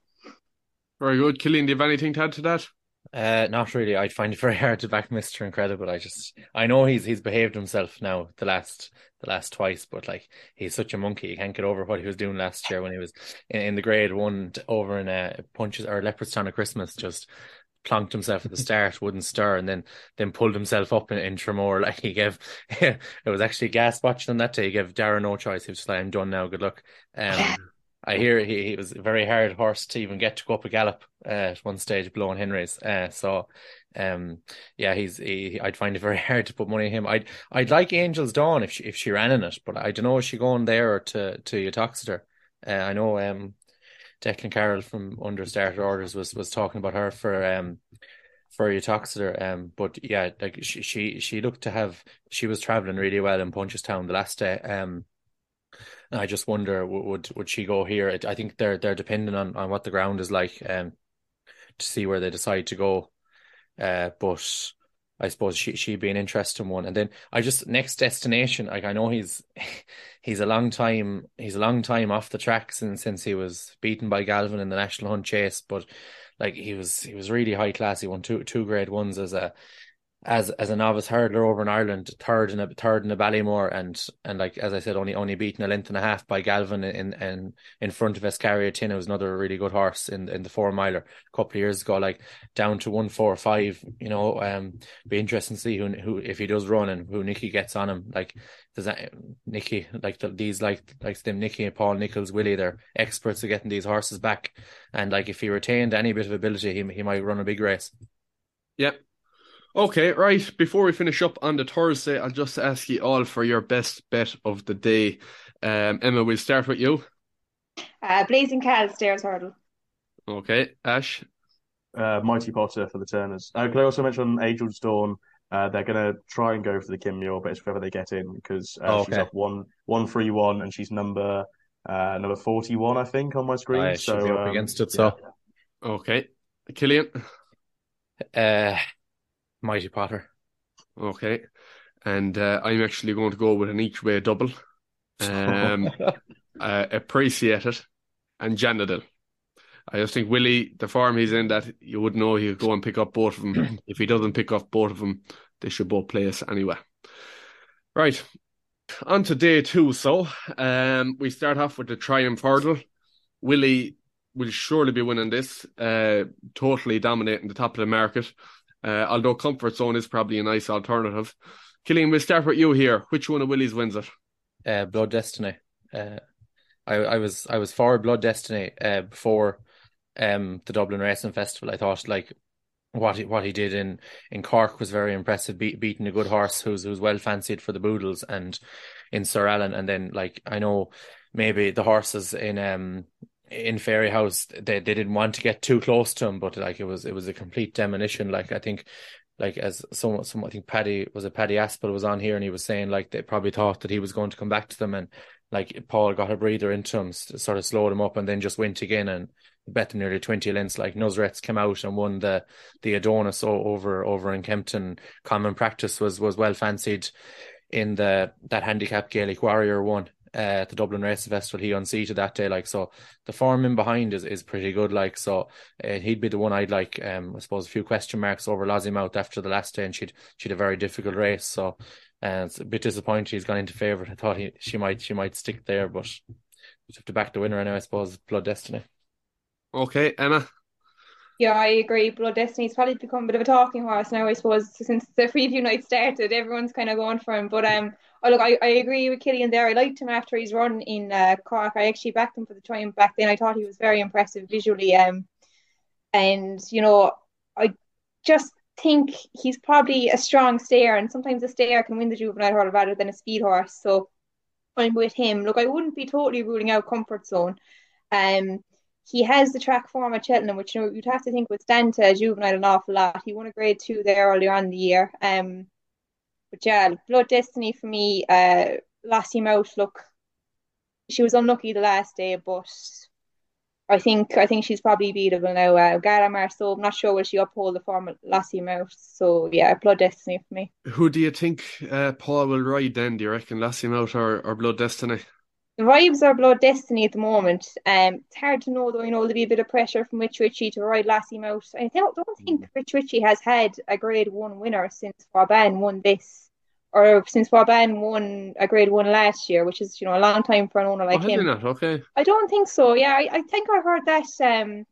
Very good. Cillian, do you have anything to add to that? Not really. I'd find it very hard to back Mr. Incredible. I know he's behaved himself now the last twice, but like, he's such a monkey. He can't get over what he was doing last year when he was in the Grade 1 over in Punches or Leopardstown at Christmas. Just plonked himself at the start, wouldn't stir, and then pulled himself up in Tremor. Like, he gave it was actually gas watching him that day. He gave Darren no choice. He was just like, I'm done now, good luck. I hear he was a very hard horse to even get to go up a gallop at one stage, blowing Henry's. Yeah, I'd find it very hard to put money on him. I'd like Angel's Dawn if she ran in it, but I don't know, is she going there or to Utoxeter? I know Declan Carroll from Under Started Orders was talking about her for Utoxeter, but yeah, like she looked to have, she was travelling really well in Punchestown the last day. And I just wonder, would she go here? I think they're depending on what the ground is like, to see where they decide to go. But I suppose she'd be an interesting one. And then next destination, like, I know he's a long time off the track since he was beaten by Galvin in the National Hunt Chase, but like, he was really high class. He won two Grade 1s as a as a novice hurdler over in Ireland, third in a Ballymore, and like as I said, only beaten a length and a half by Galvin in front of Escaria Tin, who's another really good horse in the 4 miler a couple of years ago, like down to 1-4-5. You know, be interesting to see who if he does run and who Nicky gets on him. Like does that Nicky Nicky and Paul Nichols Willie, they're experts at getting these horses back, and like if he retained any bit of ability, he might run a big race. Yep. Okay, right. Before we finish up on the Thursday, I'll just ask you all for your best bet of the day. Emma, we'll start with you. Blazing Cal, Stairs Hurdle. Okay, Ash? Mighty Potter for the Turners. Can I also mention Angel's Dawn? They're going to try and go for the Kim Muir, but it's wherever they get in, because she's up 1-3-1, and she's number 41, I think, on my screen. Right, so she'll be up against it, so... Yeah. Okay. Cillian? Mighty Potter. Okay. And I'm actually going to go with an each way double. Appreciated and Janadil. I just think Willie, the form he's in, that you would know he'll go and pick up both of them. If he doesn't pick up both of them, they should both place anyway. Right. On to day two. So we start off with the Triumph Hurdle. Willie will surely be winning this, totally dominating the top of the market. Although Comfort Zone is probably a nice alternative. Cillian, we'll start with you here. Which one of Willie's wins it? Blood Destiny. I was for Blood Destiny before the Dublin Racing Festival. I thought like what he did in Cork was very impressive, beating a good horse who's well fancied for the Boodles and in Sir Alan. And then like I know maybe the horses in Fairy House, they didn't want to get too close to him, but like it was a complete demolition. Like I think, like as someone I think Paddy Aspel was on here, and he was saying like they probably thought that he was going to come back to them, and like Paul got a breather into him, sort of slowed him up, and then just went again and bet them nearly 20 lengths. Like Nuzret's came out and won the Adonis over in Kempton. Common Practice was well fancied in that handicap Gaelic Warrior won. At the Dublin Racing Festival, he unseated that day, like, so the form in behind is pretty good, like, so he'd be the one I'd like. I suppose a few question marks over Lossiemouth after the last day, and she'd a very difficult race, so it's a bit disappointing she's gone into favourite. I thought she might stick there, but just have to back the winner anyway, I suppose. Blood Destiny. Okay, Emma? Yeah, I agree. Blood Destiny's probably become a bit of a talking horse now, I suppose, since the preview night started. Everyone's kind of going for him, but oh, look, I agree with Cillian there. I liked him after his run in Cork. I actually backed him for the Triumph back then. I thought he was very impressive visually. And, you know, I just think he's probably a strong stayer, and sometimes a stayer can win the juvenile hurdle rather than a speed horse. So I'm with him. Look, I wouldn't be totally ruling out Comfort Zone. He has the track form at Cheltenham, which, you know, you'd have to think would stand to a juvenile an awful lot. He won a grade 2 there earlier on in the year. But yeah, Blood Destiny for me. Lossiemouth, look, she was unlucky the last day, but I think she's probably beatable now. Gara Marceau, I'm not sure will she uphold the form of Lossiemouth. So yeah, Blood Destiny for me. Who do you think Paul will ride then? Do you reckon Lossiemouth or Blood Destiny? The vibes are Blood Destiny at the moment. It's hard to know, though. You know, there'll be a bit of pressure from Rich Ritchie to ride Lossiemouth. I don't think Rich Ritchie has had a Grade 1 winner since Fabian won this, or since Fabian won a Grade 1 last year, which is, you know, a long time for an owner like him. Has he not? Okay. I don't think so. Yeah, I think I heard that.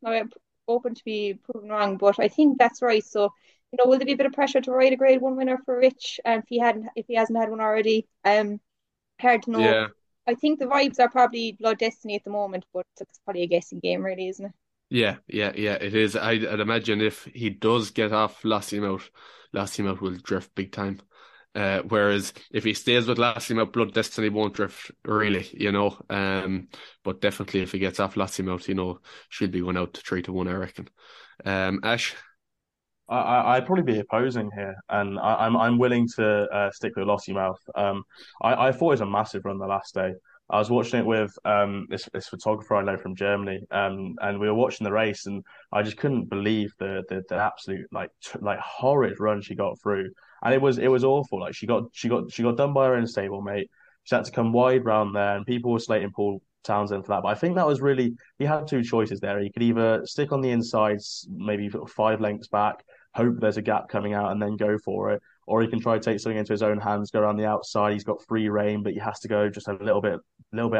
I'm open to be proven wrong, but I think that's right. So, you know, will there be a bit of pressure to ride a Grade 1 winner for Rich if he hasn't had one already? Hard to know. Yeah. I think the vibes are probably Blood Destiny at the moment, but it's probably a guessing game, really, isn't it? Yeah, it is. I'd imagine if he does get off Lossiemouth will drift big time. Whereas if he stays with Lossiemouth, Blood Destiny won't drift, really, you know. But definitely if he gets off Lossiemouth, you know, she'll be one out to 3-1, I reckon. Ash? I'd probably be opposing here, and I'm willing to stick with Lossiemouth. I thought it was a massive run the last day. I was watching it with this photographer I know from Germany, and we were watching the race, and I just couldn't believe the absolute like horrid run she got through, and it was awful. Like she got done by her own stablemate. She had to come wide round there, and people were slating Paul Townsend for that, but I think that was really, he had two choices there. He could either stick on the insides, maybe 5 lengths back, hope there's a gap coming out and then go for it. Or he can try to take something into his own hands, go around the outside. He's got free rein, but he has to go just a little bit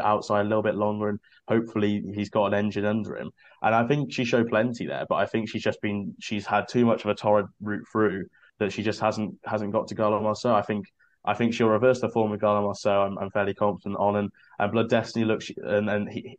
outside, a little bit longer, and hopefully he's got an engine under him. And I think she showed plenty there, but I think she's had too much of a torrid route through that she just hasn't got to Gala Marceau. I think she'll reverse the form of Gala Marceau. I'm fairly confident on, and Blood Destiny looks and he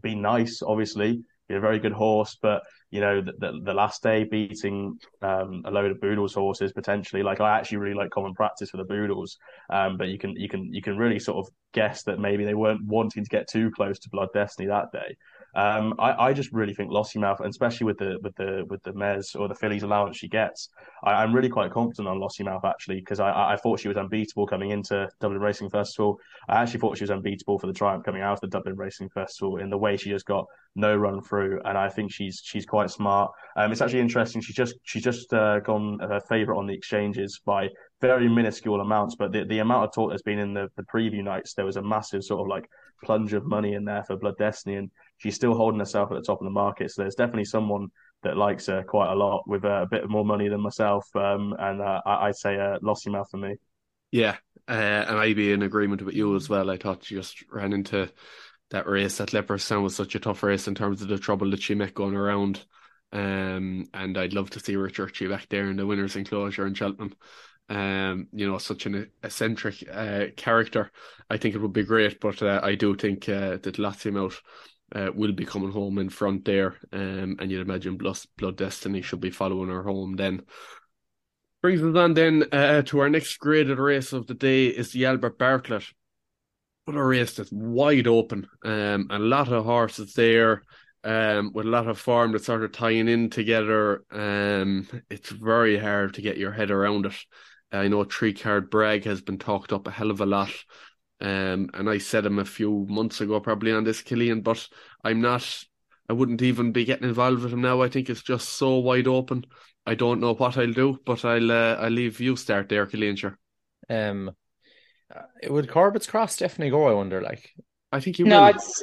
be nice, obviously. He's a very good horse, but you know, the last day beating a load of Boodles horses potentially. Like, I actually really like Common Practice for the Boodles, but you can really sort of guess that maybe they weren't wanting to get too close to Blood Destiny that day. I just really think Lossiemouth, and especially with the mares or the fillies allowance she gets, I'm really quite confident on Lossiemouth actually, because I thought she was unbeatable coming into Dublin Racing Festival. I actually thought she was unbeatable for the Triumph coming out of the Dublin Racing Festival in the way she just got no run through, and I think she's quite smart. It's actually interesting. She's just gone her favourite on the exchanges by very minuscule amounts, but the amount of talk that's been in the preview nights, there was a massive sort of like plunge of money in there for Blood Destiny, and she's still holding herself at the top of the market. So there's definitely someone that likes her quite a lot with a bit more money than myself. I'd say Lossiemouth for me. Yeah, and I'd be in agreement with you as well. I thought she just ran into that race at Leopardstown was such a tough race in terms of the trouble that she met going around. And I'd love to see Richarchie back there in the winner's enclosure in Cheltenham. You know, such an eccentric character. I think it would be great, but I do think that Lossiemouth will be coming home in front there, and you'd imagine Blood Destiny should be following her home then. Brings us on then to our next graded race of the day is the Albert Bartlett. What a race that's wide open, a lot of horses there, with a lot of form that's sort of tying in together. It's very hard to get your head around it. I know Three Card Brag has been talked up a hell of a lot. And I said him a few months ago probably on this, Cillian, but I wouldn't even be getting involved with him now. I think it's just so wide open. I don't know what I'll do, but I'll leave you start there, Cillian. Sure. Would Corbett's Cross definitely go, I wonder? Like, I think you will.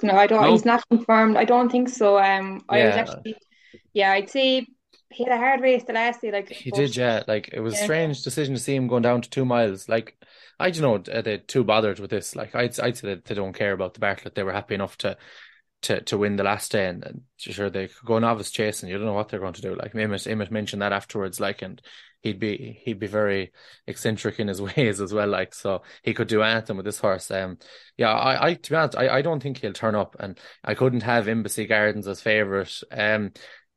No, I don't. No? He's not confirmed. I don't think so. I'd say he had a hard race the last day. Like he did, yeah. Like, it was a strange decision to see him going down to 2 miles. Like, I don't know, they're too bothered with this. Like, I'd say that they don't care about the Bartlett. They were happy enough to win the last day, and sure, they could go novice chasing. You don't know what they're going to do. Like, Emmett mentioned that afterwards. Like, and he'd be very eccentric in his ways as well. Like, so he could do anything with this horse. I to be honest, I don't think he'll turn up, and I couldn't have Embassy Gardens as favourite.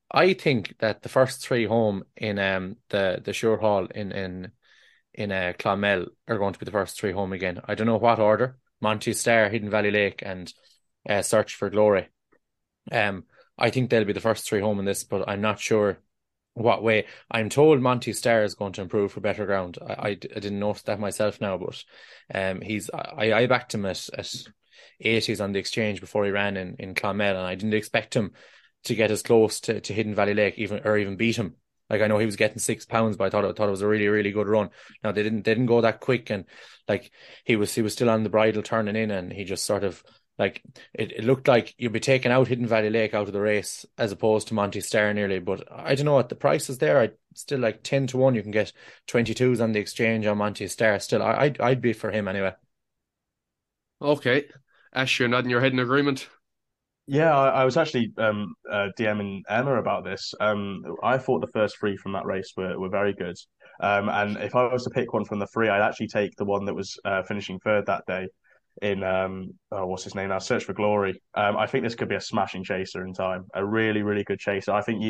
I think that the first three home in the Shure Hall in Clonmel are going to be the first three home again. I don't know what order: Monty Star, Hidden Valley Lake, and Search for Glory. I think they'll be the first three home in this, but I'm not sure what way. I'm told Monty Star is going to improve for better ground. I didn't notice that myself now, but I backed him at 80s on the exchange before he ran in Clonmel, and I didn't expect him to get as close to Hidden Valley Lake even beat him. Like, I know he was getting £6, but I thought it was a really, really good run. Now, they didn't go that quick, and like he was still on the bridle turning in, and he just sort of like it looked like you'd be taking out Hidden Valley Lake out of the race as opposed to Monty Star nearly. But I don't know, at the prices there, I still like 10 to 1. You can get 22s on the exchange on Monty Star. Still, I'd be for him anyway. Okay, Ash, you're nodding your head in agreement. Yeah, I was actually DMing Emma about this. I thought the first three from that race were very good. And if I was to pick one from the three, I'd actually take the one that was finishing third that day in, what's his name now, Search for Glory. I think this could be a smashing chaser in time, a really, really good chaser. I think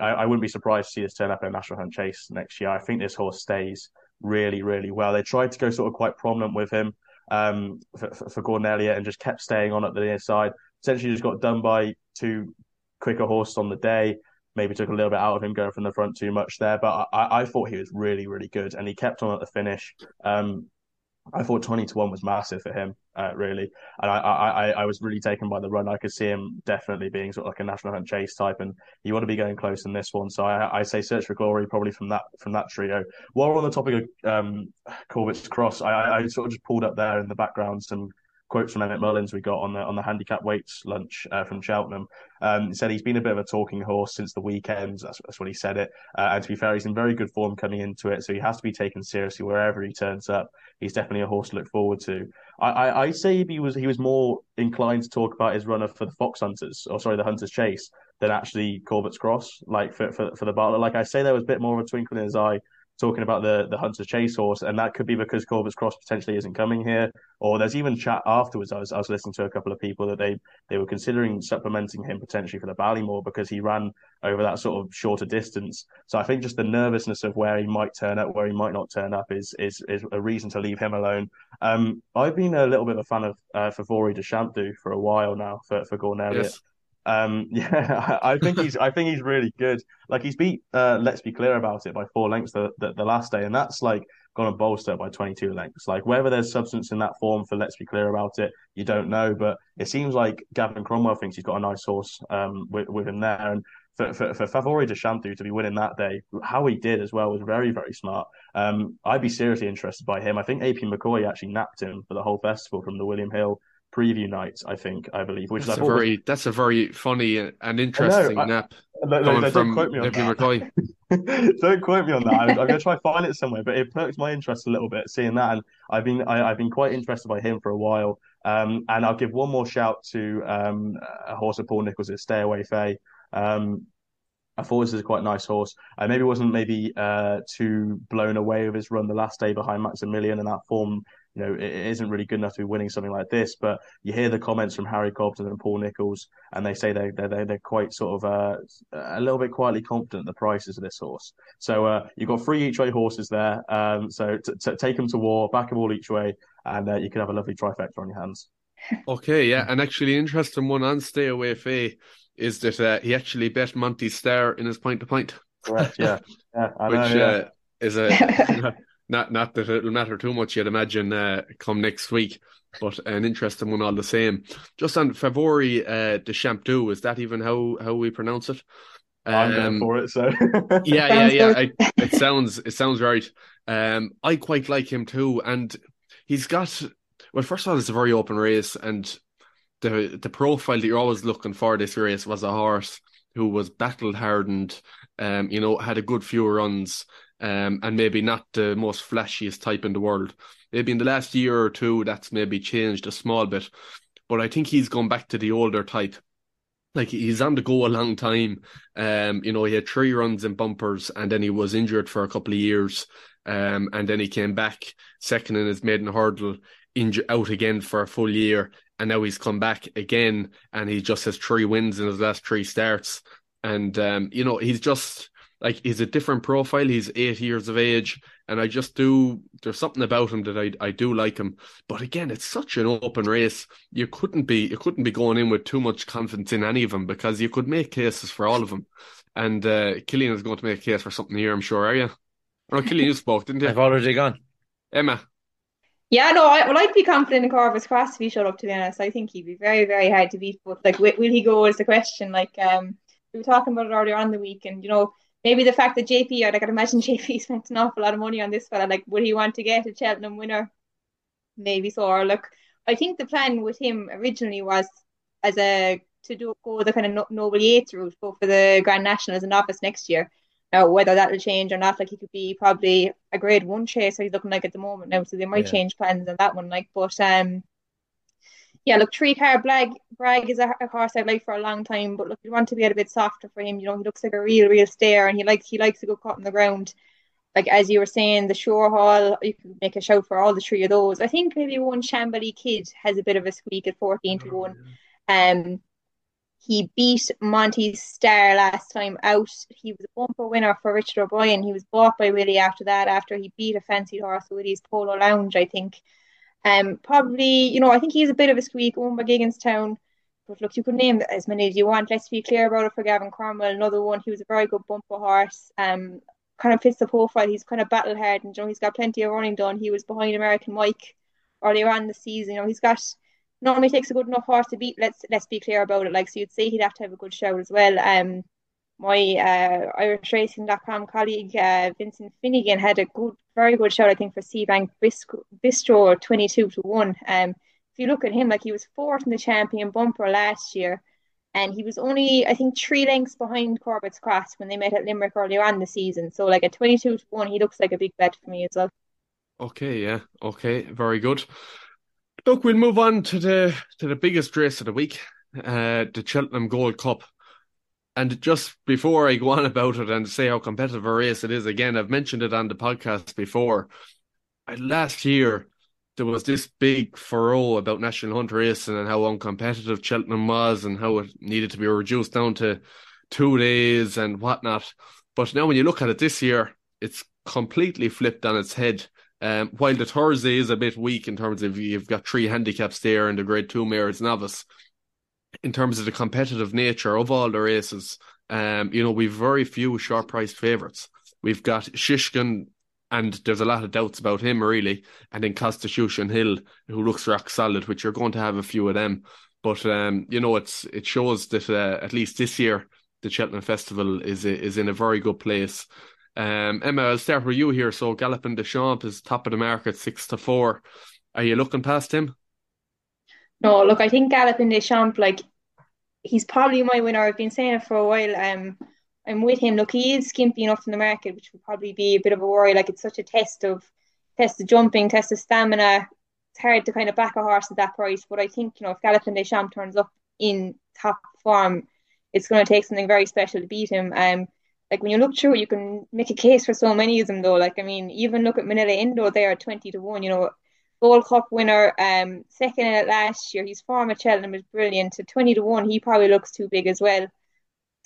I wouldn't be surprised to see this turn up in a National Hunt Chase next year. I think this horse stays really, really well. They tried to go sort of quite prominent with him for Gordon Elliott, and just kept staying on at the near side. Essentially just got done by two quicker horses on the day. Maybe took a little bit out of him going from the front too much there. But I thought he was really, really good, and he kept on at the finish. I thought 20 to 1 was massive for him, really. And I was really taken by the run. I could see him definitely being sort of like a National Hunt Chase type, and he want to be going close in this one. So I say Search for Glory probably from that trio. While we're on the topic of Corbett's Cross, I sort of just pulled up there in the background some quote from Emmett Mullins we got on the handicap weights lunch from Cheltenham. He said he's been a bit of a talking horse since the weekend. That's when he said it. And to be fair, he's in very good form coming into it, so he has to be taken seriously wherever he turns up. He's definitely a horse to look forward to. I'd say if he was more inclined to talk about his runner for the Fox Hunters, or sorry, the Hunters Chase, than actually Corbett's Cross. Like for the Bartlett, like I say, there was a bit more of a twinkle in his eye talking about the Hunter's Chase horse, and that could be because Corbett's Cross potentially isn't coming here, or there's even chat afterwards. I was listening to a couple of people that they were considering supplementing him potentially for the Ballymore because he ran over that sort of shorter distance. So I think just the nervousness of where he might turn up, where he might not turn up is a reason to leave him alone. I've been a little bit of a fan of Favori de Champdou for a while now for Gordon Elliott. Yes. I think he's really good. Like, he's beat Let's Be Clear About It by 4 lengths the last day, and that's like gone and bolstered by 22 lengths. Like, whether there's substance in that form for Let's Be Clear About It, you don't know, but it seems like Gavin Cromwell thinks he's got a nice horse with him there. And for Favori de Champdou to be winning that day, how he did as well, was very, very smart. I'd be seriously interested by him. I think AP McCoy actually napped him for the whole festival from the William Hill preview night, I believe. That's a very funny and interesting nap. Don't quote me on that. Don't quote me on that. I'm going to try and find it somewhere, but it perks my interest a little bit seeing that. And I've been quite interested by him for a while. And I'll give one more shout to a horse of Paul Nichols' Stay Away Faye. I thought this is quite a nice horse. I wasn't too blown away with his run the last day behind Maximilian, and that form, you know, it isn't really good enough to be winning something like this. But you hear the comments from Harry Cobden and Paul Nichols, and they say they're quite sort of a little bit quietly confident the prices of this horse. So you've got 3 each way horses there. So take them to war, back them all each way, and you can have a lovely trifecta on your hands. Okay, yeah, and actually interesting one on Stay Away Faye is that he actually bet Monty Starr in his point to point. Correct, yeah, yeah, I know, which is a. Not that it'll matter too much, you'd imagine, come next week, but an interesting one all the same. Just on Favori de Champdou, is that even how we pronounce it? I'm going for it, so yeah. It sounds right. I quite like him too, and he's got, well, first of all, it's a very open race, and the profile that you're always looking for this race was a horse who was battle hardened, had a good few runs. And maybe not the most flashiest type in the world. Maybe in the last year or two, that's maybe changed a small bit. But I think he's gone back to the older type. Like, he's on the go a long time. He had 3 runs in bumpers, and then he was injured for a couple of years. And then he came back second in his maiden hurdle, out again for a full year. And now he's come back again, and he just has 3 wins in his last 3 starts. And, he's just... like, he's a different profile. He's 8 years of age, and there's something about him that I do like him. But again, it's such an open race. You couldn't be going in with too much confidence in any of them, because you could make cases for all of them. And Cillian is going to make a case for something here, I'm sure, are you? No, Cillian, you spoke, didn't you? I've already gone. Emma? Yeah, no, I'd be confident in Corbett's Cross if he showed up, to be honest. I think he'd be very, very hard to beat. But, like, will he go is the question. Like, we were talking about it earlier on the week, and, maybe the fact that JP, I can imagine JP spent an awful lot of money on this fella. Like, would he want to get a Cheltenham winner? Maybe so. Or look, I think the plan with him originally was to go the kind of Noble Yates route, go for the Grand National as a novice next year. Now, whether that will change or not, like, he could be probably a Grade 1 chaser he's looking like at the moment now, so they might change plans on that one. Like, but Three-Car Bragg is a horse I've liked for a long time, but look, you want to get a bit softer for him. He looks like a real, real stayer, and he likes to go cut on the ground. Like, as you were saying, the Shore Hall, you can make a shout for all the 3 of those. I think maybe one Shambly Kid has a bit of a squeak at 14 to 1. He beat Monty Starr last time out. He was a bumper winner for Richard O'Brien. He was bought by Willie after he beat a fancied horse, Willie's Polo Lounge, I think. I think he's a bit of a squeak, owned by Gigginstown. But look, you could name as many as you want. Let's Be Clear About It for Gavin Cromwell, another one. He was a very good bumper horse. Kind of fits the profile. He's kind of battle hardened. He's got plenty of running done. He was behind American Mike earlier on the season. He's got, not only takes a good enough horse to beat, let's Be Clear About It. Like, so you'd say he'd have to have a good shout as well. My IrishRacing.com colleague Vincent Finnegan had a very good shout, I think, for Seabank Bistro 22 to 1. if you look at him, like he was fourth in the champion bumper last year, and he was only, I think, 3 lengths behind Corbett's Cross when they met at Limerick earlier on the season. So like at 22 to 1, he looks like a big bet for me as well. Okay, yeah, okay, very good. Look, we'll move on to the biggest race of the week, the Cheltenham Gold Cup. And just before I go on about it and say how competitive a race it is, again, I've mentioned it on the podcast before. Last year, there was this big furore about National Hunt Racing and how uncompetitive Cheltenham was and how it needed to be reduced down to 2 days and whatnot. But now when you look at it this year, it's completely flipped on its head. While the Thursday is a bit weak in terms of you've got 3 handicaps there and the Grade 2 Mayor's Novice, in terms of the competitive nature of all the races, we've very few short-priced favourites. We've got Shishkin, and there's a lot of doubts about him, really, and then Constitution Hill, who looks rock solid, which you're going to have a few of them. But, it shows that, at least this year, the Cheltenham Festival is in a very good place. Emma, I'll start with you here. So Gallopin Deschamps is top of the market, 6-4. Are you looking past him? No, look, I think Gallopin Deschamps, like, he's probably my winner. I've been saying it for a while. I'm with him. Look, he is skimpy enough in the market, which would probably be a bit of a worry. Like, it's such a test of jumping, test of stamina. It's hard to kind of back a horse at that price. But I think, if Gallopin Deschamps turns up in top form, it's going to take something very special to beat him. Like, when you look through, you can make a case for so many of them, though. Like, I mean, even look at Manila Indo there at 20 to 1, Gold Cup winner, second in it last year. His form at Cheltenham is brilliant. So 20 to 1, he probably looks too big as well.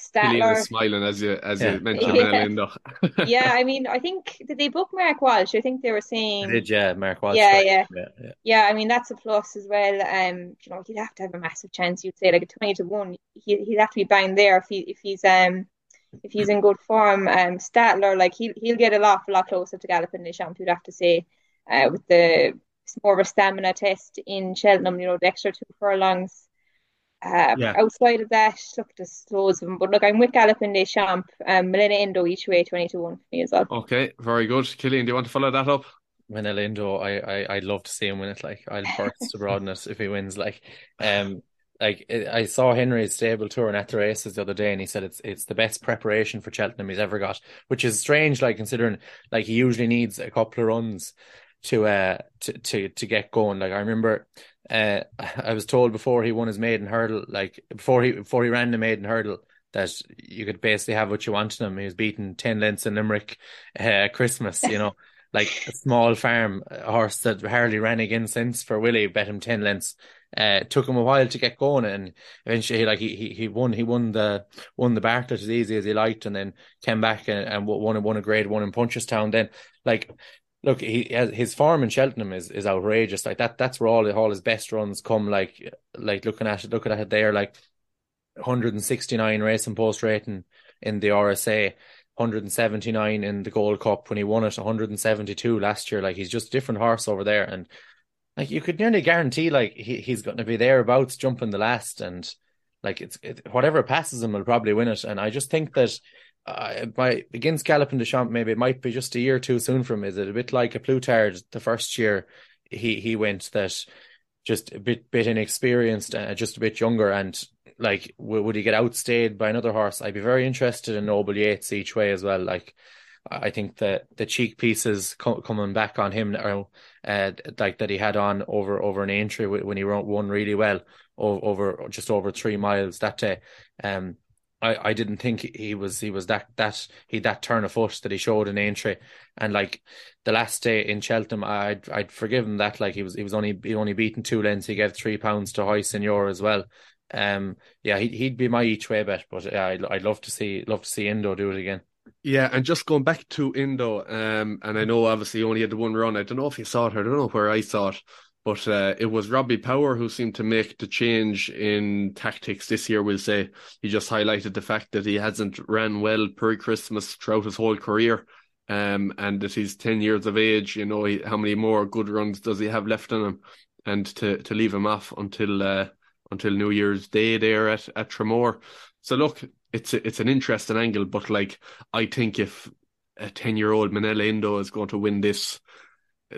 Statler was smiling as you mentioned. Yeah. Yeah, I mean, I think did they book Mark Walsh? I think they were saying they did, yeah, Mark Walsh. Yeah. I mean, that's a plus as well. He'd have to have a massive chance. You'd say like a 20 to 1. He'd have to be banged there if he's in good form. Statler, like he'll get an awful lot closer to Gallopin Deschamps, you'd have to say, with the. It's more of a stamina test in Cheltenham, the extra 2 furlongs. Outside of that, look, there's loads of them. But look, I'm with Gallopin Deschamps, Manila Indo each way, 20 to 1 for me as well. Okay, very good. Cillian, do you want to follow that up? Manila Indo, I'd love to see him win it. Like, I'll burst to broaden it if he wins. Like, I saw Henry's stable touring at the races the other day, and he said it's the best preparation for Cheltenham he's ever got, which is strange. Like, considering like he usually needs a couple of runs to get going. Like, I remember I was told before he won his maiden hurdle, like before he ran the maiden hurdle, that you could basically have what you wanted him. He was beaten 10 lengths in Limerick Christmas, like a small farm horse that hardly ran again since for Willie, bet him 10 lengths. Took him a while to get going, and eventually he won the Bartlett as easy as he liked, and then came back and won a Grade 1 in Punchestown then. Like, look, his form in Cheltenham is outrageous. Like that's where all his best runs come. Like looking at it there, like 169 racing post rating in the RSA, 179 in the Gold Cup when he won it, 172 last year. Like, he's just a different horse over there, and like you could nearly guarantee like he's going to be thereabouts jumping the last, and like it's whatever passes him will probably win it. And I just think that. Against Gallopin Deschamps, maybe it might be just a year too soon for him. Is it a bit like a Plutard the first year he went, that just a bit inexperienced and just a bit younger, and like would he get outstayed by another horse? I'd be very interested in Noble Yates each way as well. Like, I think that the cheek pieces coming back on him now, like that he had on over an entry when he won really well over just over 3 miles that day. I didn't think he was that turn of foot that he showed in Aintree, and like the last day in Cheltenham, I'd forgive him that. Like, he was only beaten 2 lengths. He gave £3 to High Senior as well. He'd be my each way bet, but yeah, I'd love to see Indo do it again. Yeah, and just going back to Indo, and I know obviously he only had the one run. I don't know if you saw it, or I don't know where I saw it. But it was Robbie Power who seemed to make the change in tactics this year, we'll say. He just highlighted the fact that he hasn't ran well pre-Christmas throughout his whole career, and that he's 10 years of age. How many more good runs does he have left in him? And to leave him off until New Year's Day there at Tramore. So look, it's an interesting angle, but like, I think if a 10-year-old Manila Indo is going to win this,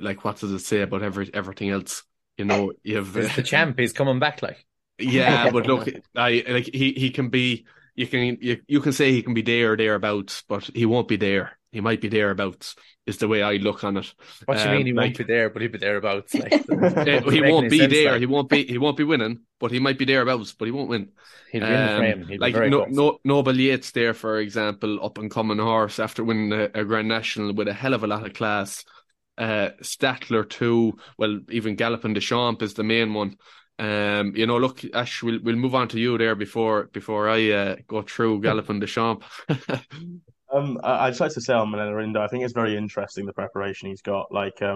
like, what does it say about everything else? you know, you've the champ. He's coming back, like. Yeah, but look, I like he can be. You can say he can be there or thereabouts, but he won't be there. He might be thereabouts is the way I look on it. What do you mean he won't be there, but he'll be thereabouts? Like, he won't be there. Like. He won't be winning, but he might be thereabouts. But he won't win. He'll win the frame. He'll like be Noble Yates there, for example, up and coming horse after winning a Grand National with a hell of a lot of class. Statler too. Well, even Gallopin Deschamps is the main one. You know, look, Ash, we'll move on to you there before I go through Gallopin Deschamps. I'd just like to say on Menelarindo, I think it's very interesting the preparation he's got. Like, he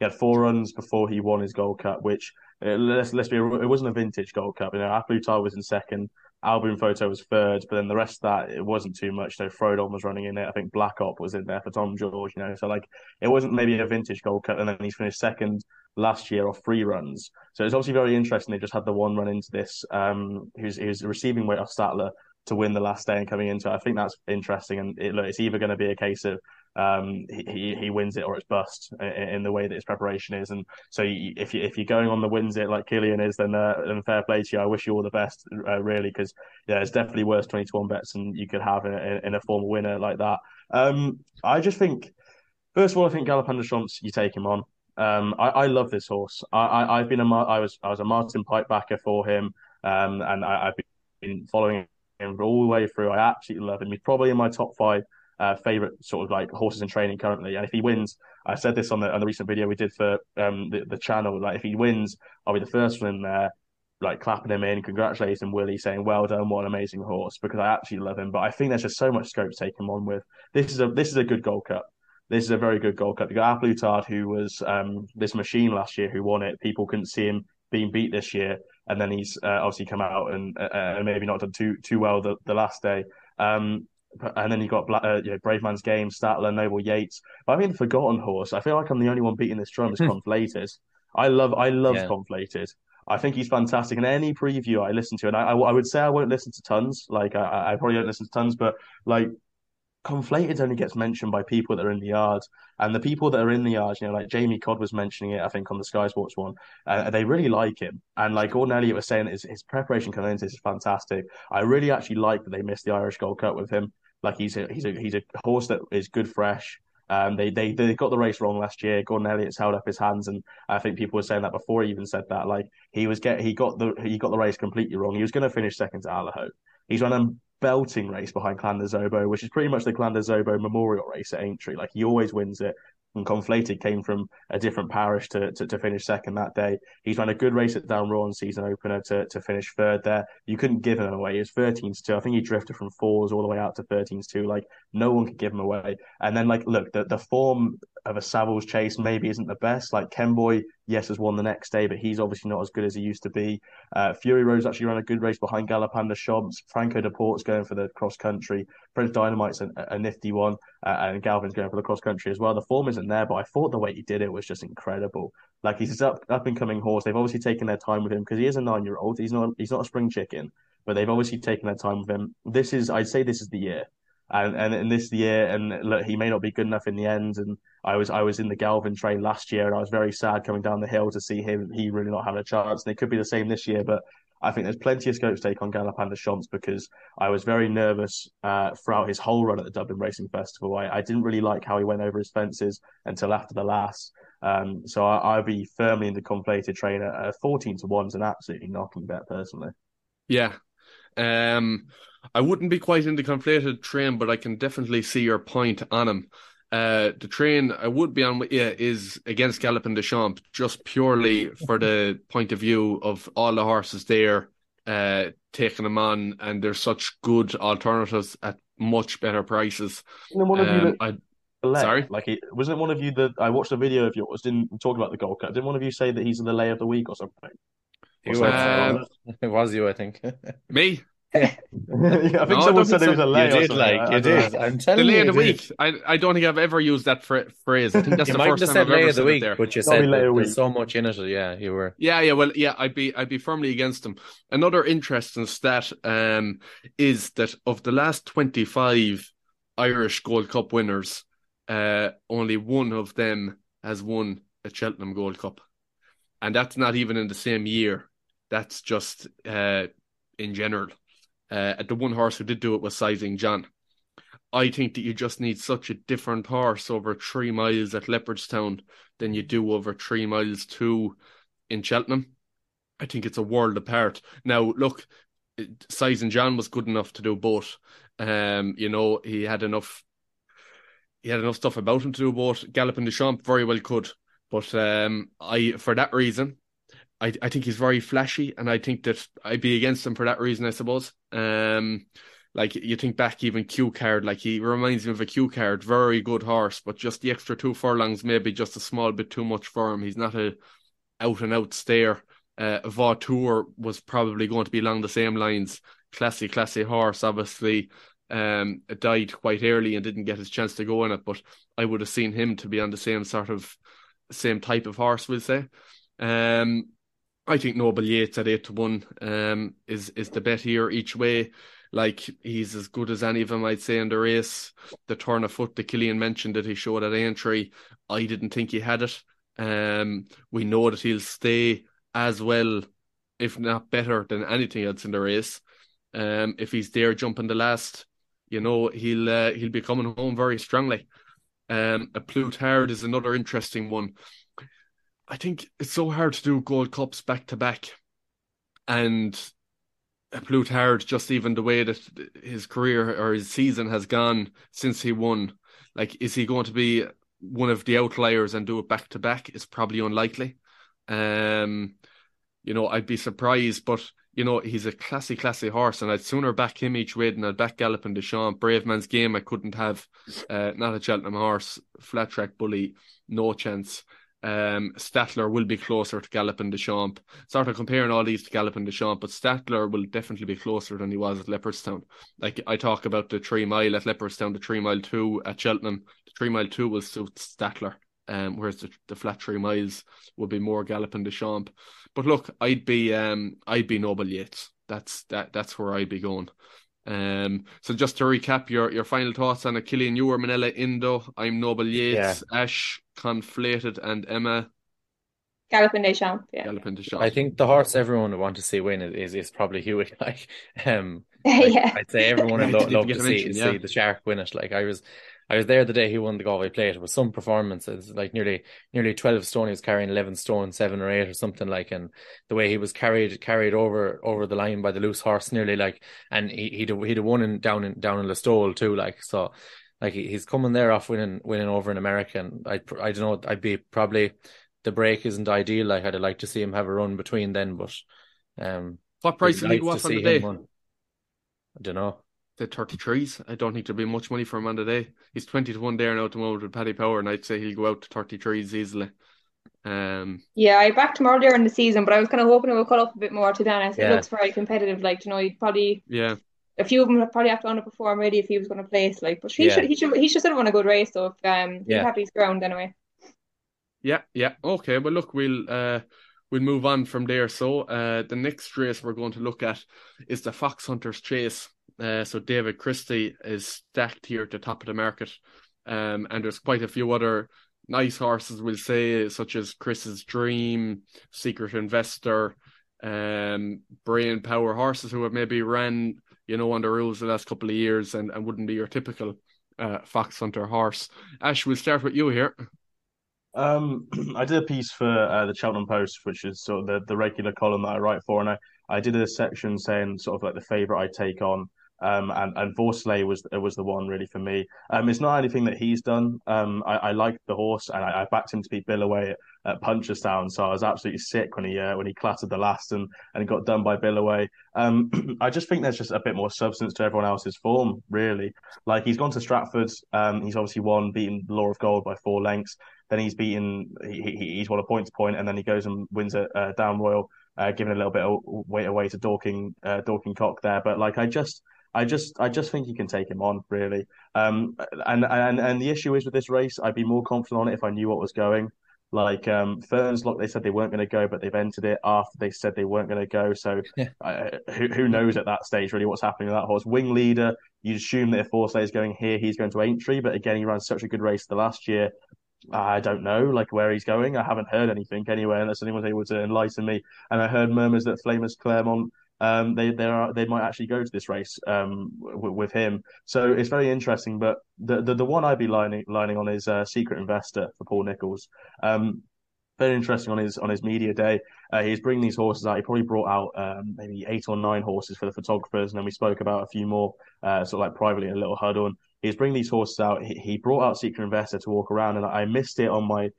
had 4 runs before he won his Gold Cup, which let's be real, it wasn't a vintage Gold Cup. You know, Aputar was in second, Album Photo was third, but then the rest of that it wasn't too much. You know, Frodon was running in there. I think Black Op was in there for Tom George. You know, so like it wasn't maybe a vintage Gold Cup, and then he's finished second last year off 3 runs. So it's obviously very interesting. They just had the one run into this. Who's receiving weight off Statler to win the last day and coming into it. I think that's interesting. And it's either going to be a case of he wins it or it's bust in the way that his preparation is. And so if you're going on the wins it like Cillian is, then fair play to you. I wish you all the best, really, because yeah, it's definitely worse 20-1 bets than you could have in a former winner like that. I just think, first of all, I think Gallopin Deschamps, you take him on. I love this horse. I was a Martin Pipe backer for him, and I've been following him all the way through. I absolutely love him. He's probably in my top 5 favorite sort of like horses in training currently. And if he wins, I said this on the recent video we did for the channel. Like if he wins, I'll be the first one in there, like clapping him in, congratulating Willie, saying well done, what an amazing horse, because I absolutely love him. But I think there's just so much scope to take him on with. This is a good Gold Cup. This is a very good Gold Cup. You got Aplutard, who was this machine last year who won it. People couldn't see him being beat this year. And then he's obviously come out and maybe not done too well the last day. And then you've got Brave Man's Game, Statler, Noble Yates. But I mean, the forgotten horse. I feel like I'm the only one beating this drum is Conflated. I love Conflated. I think he's fantastic. And any preview I listen to, and I would say I won't listen to tons. Like, I probably don't listen to tons, but like, Conflated only gets mentioned by people that are in the yard, and the people that are in the yard, you know, like Jamie Codd was mentioning it, I think, on the Sky Sports one. They really like him, and like Gordon Elliott was saying, his preparation coming into this is fantastic. I really actually like that they missed the Irish Gold Cup with him. Like he's a horse that is good fresh. They got the race wrong last year. Gordon Elliott's held up his hands, and I think people were saying that before he even said that. Like he got the race completely wrong. He was going to finish second to Aloha. He's run a belting race behind Clanderzobo, which is pretty much the Clanderzobo Memorial race at Aintree. Like he always wins it. And Conflated came from a different parish to finish second that day. He's run a good race at Downrawn season opener to finish third there. You couldn't give him away. He was 13-2. I think he drifted from 4s all the way out to 13-2. Like no one could give him away. And then like look, the form of a Savills Chase maybe isn't the best. Like Kenboy, yes, has won the next day, but he's obviously not as good as he used to be. Fury Road's actually ran a good race behind Gallopin Deschamps. Franco Deport's going for the cross country. Prince Dynamite's a nifty one, and Galvin's going for the cross country as well. The form isn't there, but I thought the way he did it was just incredible. Like he's an up and coming horse. They've obviously taken their time with him because he is a 9-year-old. He's not a spring chicken, but they've obviously taken their time with him. I'd say this is the year. And in this year, and look, he may not be good enough in the end. And I was in the Galvin train last year, and I was very sad coming down the hill to see him. He really not having a chance, and it could be the same this year. But I think there's plenty of scope to take on Gallopin Deschamps because I was very nervous throughout his whole run at the Dublin Racing Festival. I didn't really like how he went over his fences until after the last. So I'll be firmly in the Conflated train. 14-1 is an absolutely knocking bet, personally. Yeah. I wouldn't be quite in the Conflated train, but I can definitely see your point on him. The train I would be on is against Gallopin Deschamps, just purely for the point of view of all the horses there taking them on, and there's such good alternatives at much better prices. Sorry, like wasn't it one of you that I watched a video of yours didn't talk about the Gold Cup? Didn't one of you say that he's in the lay of the week or something? It was you, I think. Me. Yeah, I think someone said it was a lay. You did, like you did. I'm telling you, the lay of the week. I don't think I've ever used that phrase. I think that's the first time I've ever said it there. But you said there's so much in it. Yeah, you were. Yeah. Well, yeah. I'd be firmly against them. Another interesting stat is that of the last 25 Irish Gold Cup winners, only one of them has won a Cheltenham Gold Cup. And that's not even in the same year. That's just in general. The one horse who did do it was Sizing John. I think that you just need such a different horse over 3 miles at Leopardstown than you do over 3 miles two in Cheltenham. I think it's a world apart. Now, look, Sizing John was good enough to do both. You know, he had enough stuff about him to do both. Gallopin Deschamps very well could. But I think he's very flashy, and I think that I'd be against him for that reason, I suppose. Like, you think back even Q Card, like, he reminds me of a Q Card, very good horse, but just the extra 2 furlongs, maybe just a small bit too much for him. He's not a out-and-out stayer. Vautour was probably going to be along the same lines. Classy horse, obviously. Died quite early and didn't get his chance to go in it, but I would have seen him to be on the same type of horse, we'll say. I think Noble Yates at 8-1 is the bet here each way. Like, he's as good as any of them, I'd say, in the race. The turn of foot that Cillian mentioned that he showed at Aintree, I didn't think he had it. We know that he'll stay as well, if not better, than anything else in the race. If he's there jumping the last, you know, he'll be coming home very strongly. A Plutard is another interesting one. I think it's so hard to do Gold Cups back to back, and a Plutard, just even the way that his career or his season has gone since he won, like, is he going to be one of the outliers and do it back to back? It's probably unlikely. You know, I'd be surprised, but you know, he's a classy horse, and I'd sooner back him each way than I'd back Gallopin Deschamps. Brave Man's Game I couldn't have. Not a Cheltenham horse. Flat Track Bully, no chance. Statler will be closer to Gallopin Deschamps. Sort of comparing all these to Gallopin Deschamps, but Statler will definitely be closer than he was at Leopardstown. Like, I talk about the 3 mile at Leopardstown, the 3 mile two at Cheltenham. The 3 mile two will suit Statler, whereas the flat 3 miles will be more Gallopin Deschamps. But look, I'd be Noble Yates. That's where I'd be going. So just to recap your final thoughts on Cillian, you were Manella Indo, I'm Noble Yates, yeah. Ash, Conflated, and Emma. Gallopin Deschamps. Yeah. Gallopin Deschamps. I think the horse everyone would want to see win is probably Hewitt. Yeah. I'd say everyone would love to see the Shark win it. Like, I was there the day he won the Galway Plate. It was some performances, like nearly 12 stone. He was carrying 11 stone, 7 or 8 or something like, and the way he was carried over the line by the loose horse, nearly like, and he'd have won down in Listowel too, like, so like he's coming there off winning over in America, and I don't know, I'd be probably the break isn't ideal. Like, I'd like to see him have a run between then, but what price did he go off on the day? Won. I don't know. The 33s. I don't think there'll be much money for him on the day. He's 20-1 there now at the moment with Paddy Power, and I'd say he'll go out to 33s easily. Yeah, I backed him earlier in the season, but I was kind of hoping it would cut up a bit more, to be honest. Yeah. It looks very competitive. Like, you know, he'd probably... Yeah. A few of them would probably have to underperform really if he was going to place. Like, but he should still won a good race, so if he's happy he's ground anyway. Yeah. Okay, well, look, we'll move on from there. So the next race we're going to look at is the Fox Hunters Chase. So David Christie is stacked here at the top of the market, and there's quite a few other nice horses, we'll say, such as Chris's Dream, Secret Investor, Brain Power, horses who have maybe ran, you know, on the rules the last couple of years and wouldn't be your typical fox hunter horse. Ash, we'll start with you here. I did a piece for the Cheltenham Post, which is sort of the regular column that I write for, and I did a section saying sort of like the favourite I take on, and Vorsley was the one really for me. It's not anything that he's done. I liked the horse, and I backed him to beat Billaway at Punchestown, so I was absolutely sick when he clattered the last and got done by Billaway. I just think there's just a bit more substance to everyone else's form, really. Like, he's gone to Stratford, he's obviously won, beaten Law of Gold by 4 lengths, then he's won a point-to-point, and then he goes and wins at Down Royal, giving a little bit of weight away to Dorking Cock there. But like, I just think you can take him on, really. And the issue is with this race, I'd be more confident on it if I knew what was going. Like, Fernslock, they said they weren't going to go, but they've entered it after they said they weren't going to go. So yeah. Who knows at that stage really what's happening with that horse? Wing Leader, you'd assume that if Forsley is going here, he's going to Aintree. But again, he ran such a good race the last year. I don't know, like, where he's going. I haven't heard anything anyway, unless anyone's able to enlighten me. And I heard murmurs that Flamers Claremont, they might actually go to this race with him. So it's very interesting. But the one I'd be lining on is Secret Investor for Paul Nicholls. Very interesting on his media day. He's bringing these horses out. He probably brought out maybe 8 or 9 horses for the photographers, and then we spoke about a few more sort of like privately in a little huddle. And he's bringing these horses out. He brought out Secret Investor to walk around, and I missed it on my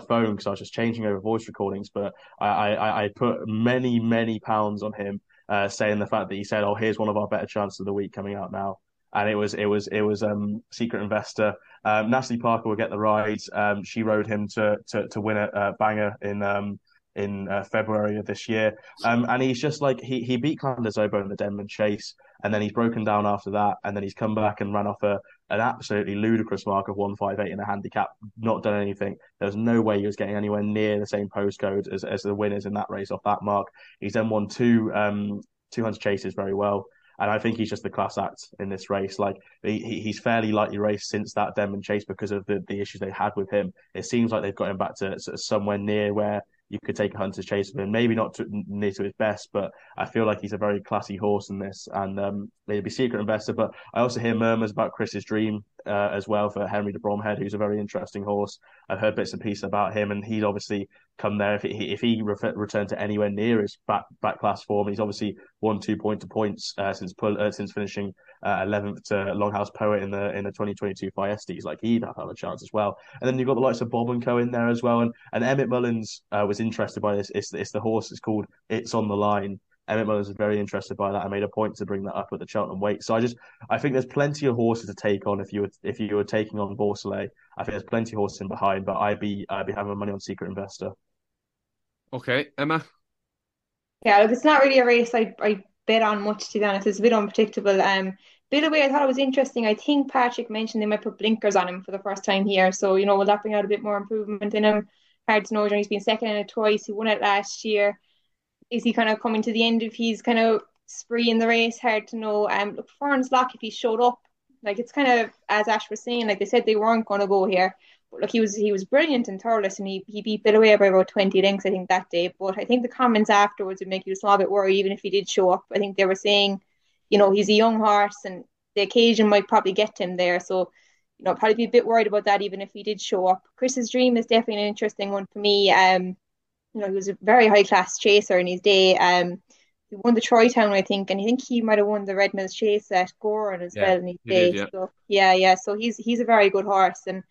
phone because I was just changing over voice recordings. But I put many pounds on him, saying the fact that he said, "Oh, here's one of our better chances of the week coming out now." And it was Secret Investor. Natalie Parker will get the ride. She rode him to win a banger in February of this year. And he's just like, he beat Clanders Oboe in the Denman Chase, and then he's broken down after that, and then he's come back and ran off an absolutely ludicrous mark of 158 in a handicap, not done anything. There's no way he was getting anywhere near the same postcode as the winners in that race off that mark. He's then won 200 chases very well. And I think he's just the class act in this race. Like, he's fairly lightly raced since that Denman Chase because of the issues they had with him. It seems like they've got him back to sort of somewhere near where you could take a hunter's chase with him. Maybe not near to his best, but I feel like he's a very classy horse in this. And it'd be Secret Investor. But I also hear murmurs about Chris's Dream as well for Henry de Bromhead, who's a very interesting horse. I've heard bits and pieces about him, and he's obviously come there. If he returned to anywhere near his back class form, he's obviously won 2 points since finishing 11th to Longhouse Poet in the 2022 Fiestes. Like, he'd have a chance as well. And then you've got the likes of Bob and Co in there as well. And Emmett Mullins was interested by this. It's the horse. It's called It's on the Line. Emmett Mullins was very interested by that. I made a point to bring that up at the Cheltenham weight. So I think there's plenty of horses to take on if you were taking on Borsalay. I think there's plenty of horses in behind, but I'd be having my money on Secret Investor. Okay, Emma. Yeah, look, it's not really a race I bet on much, to be honest. It's a bit unpredictable. Billaway, I thought it was interesting. I think Patrick mentioned they might put blinkers on him for the first time here. So, you know, will that bring out a bit more improvement in him? Hard to know. He's been second in it twice. He won it last year. Is he kind of coming to the end of his kind of spree in the race? Hard to know. Look, Fern's Lock, if he showed up, like, it's kind of, as Ash was saying, like, they said they weren't going to go here. But look, he was brilliant in Thurles, and he beat Billaway by about 20 lengths, I think, that day. But I think the comments afterwards would make you a small bit worried, even if he did show up. I think they were saying, you know, he's a young horse, and the occasion might probably get him there. So, you know, probably be a bit worried about that, even if he did show up. Chris's Dream is definitely an interesting one for me. You know, he was a very high-class chaser in his day. He won the Troytown, I think, and I think he might have won the Redmills Chase at Gorin as well in his day. Did, yeah. So, yeah. So he's a very good horse, and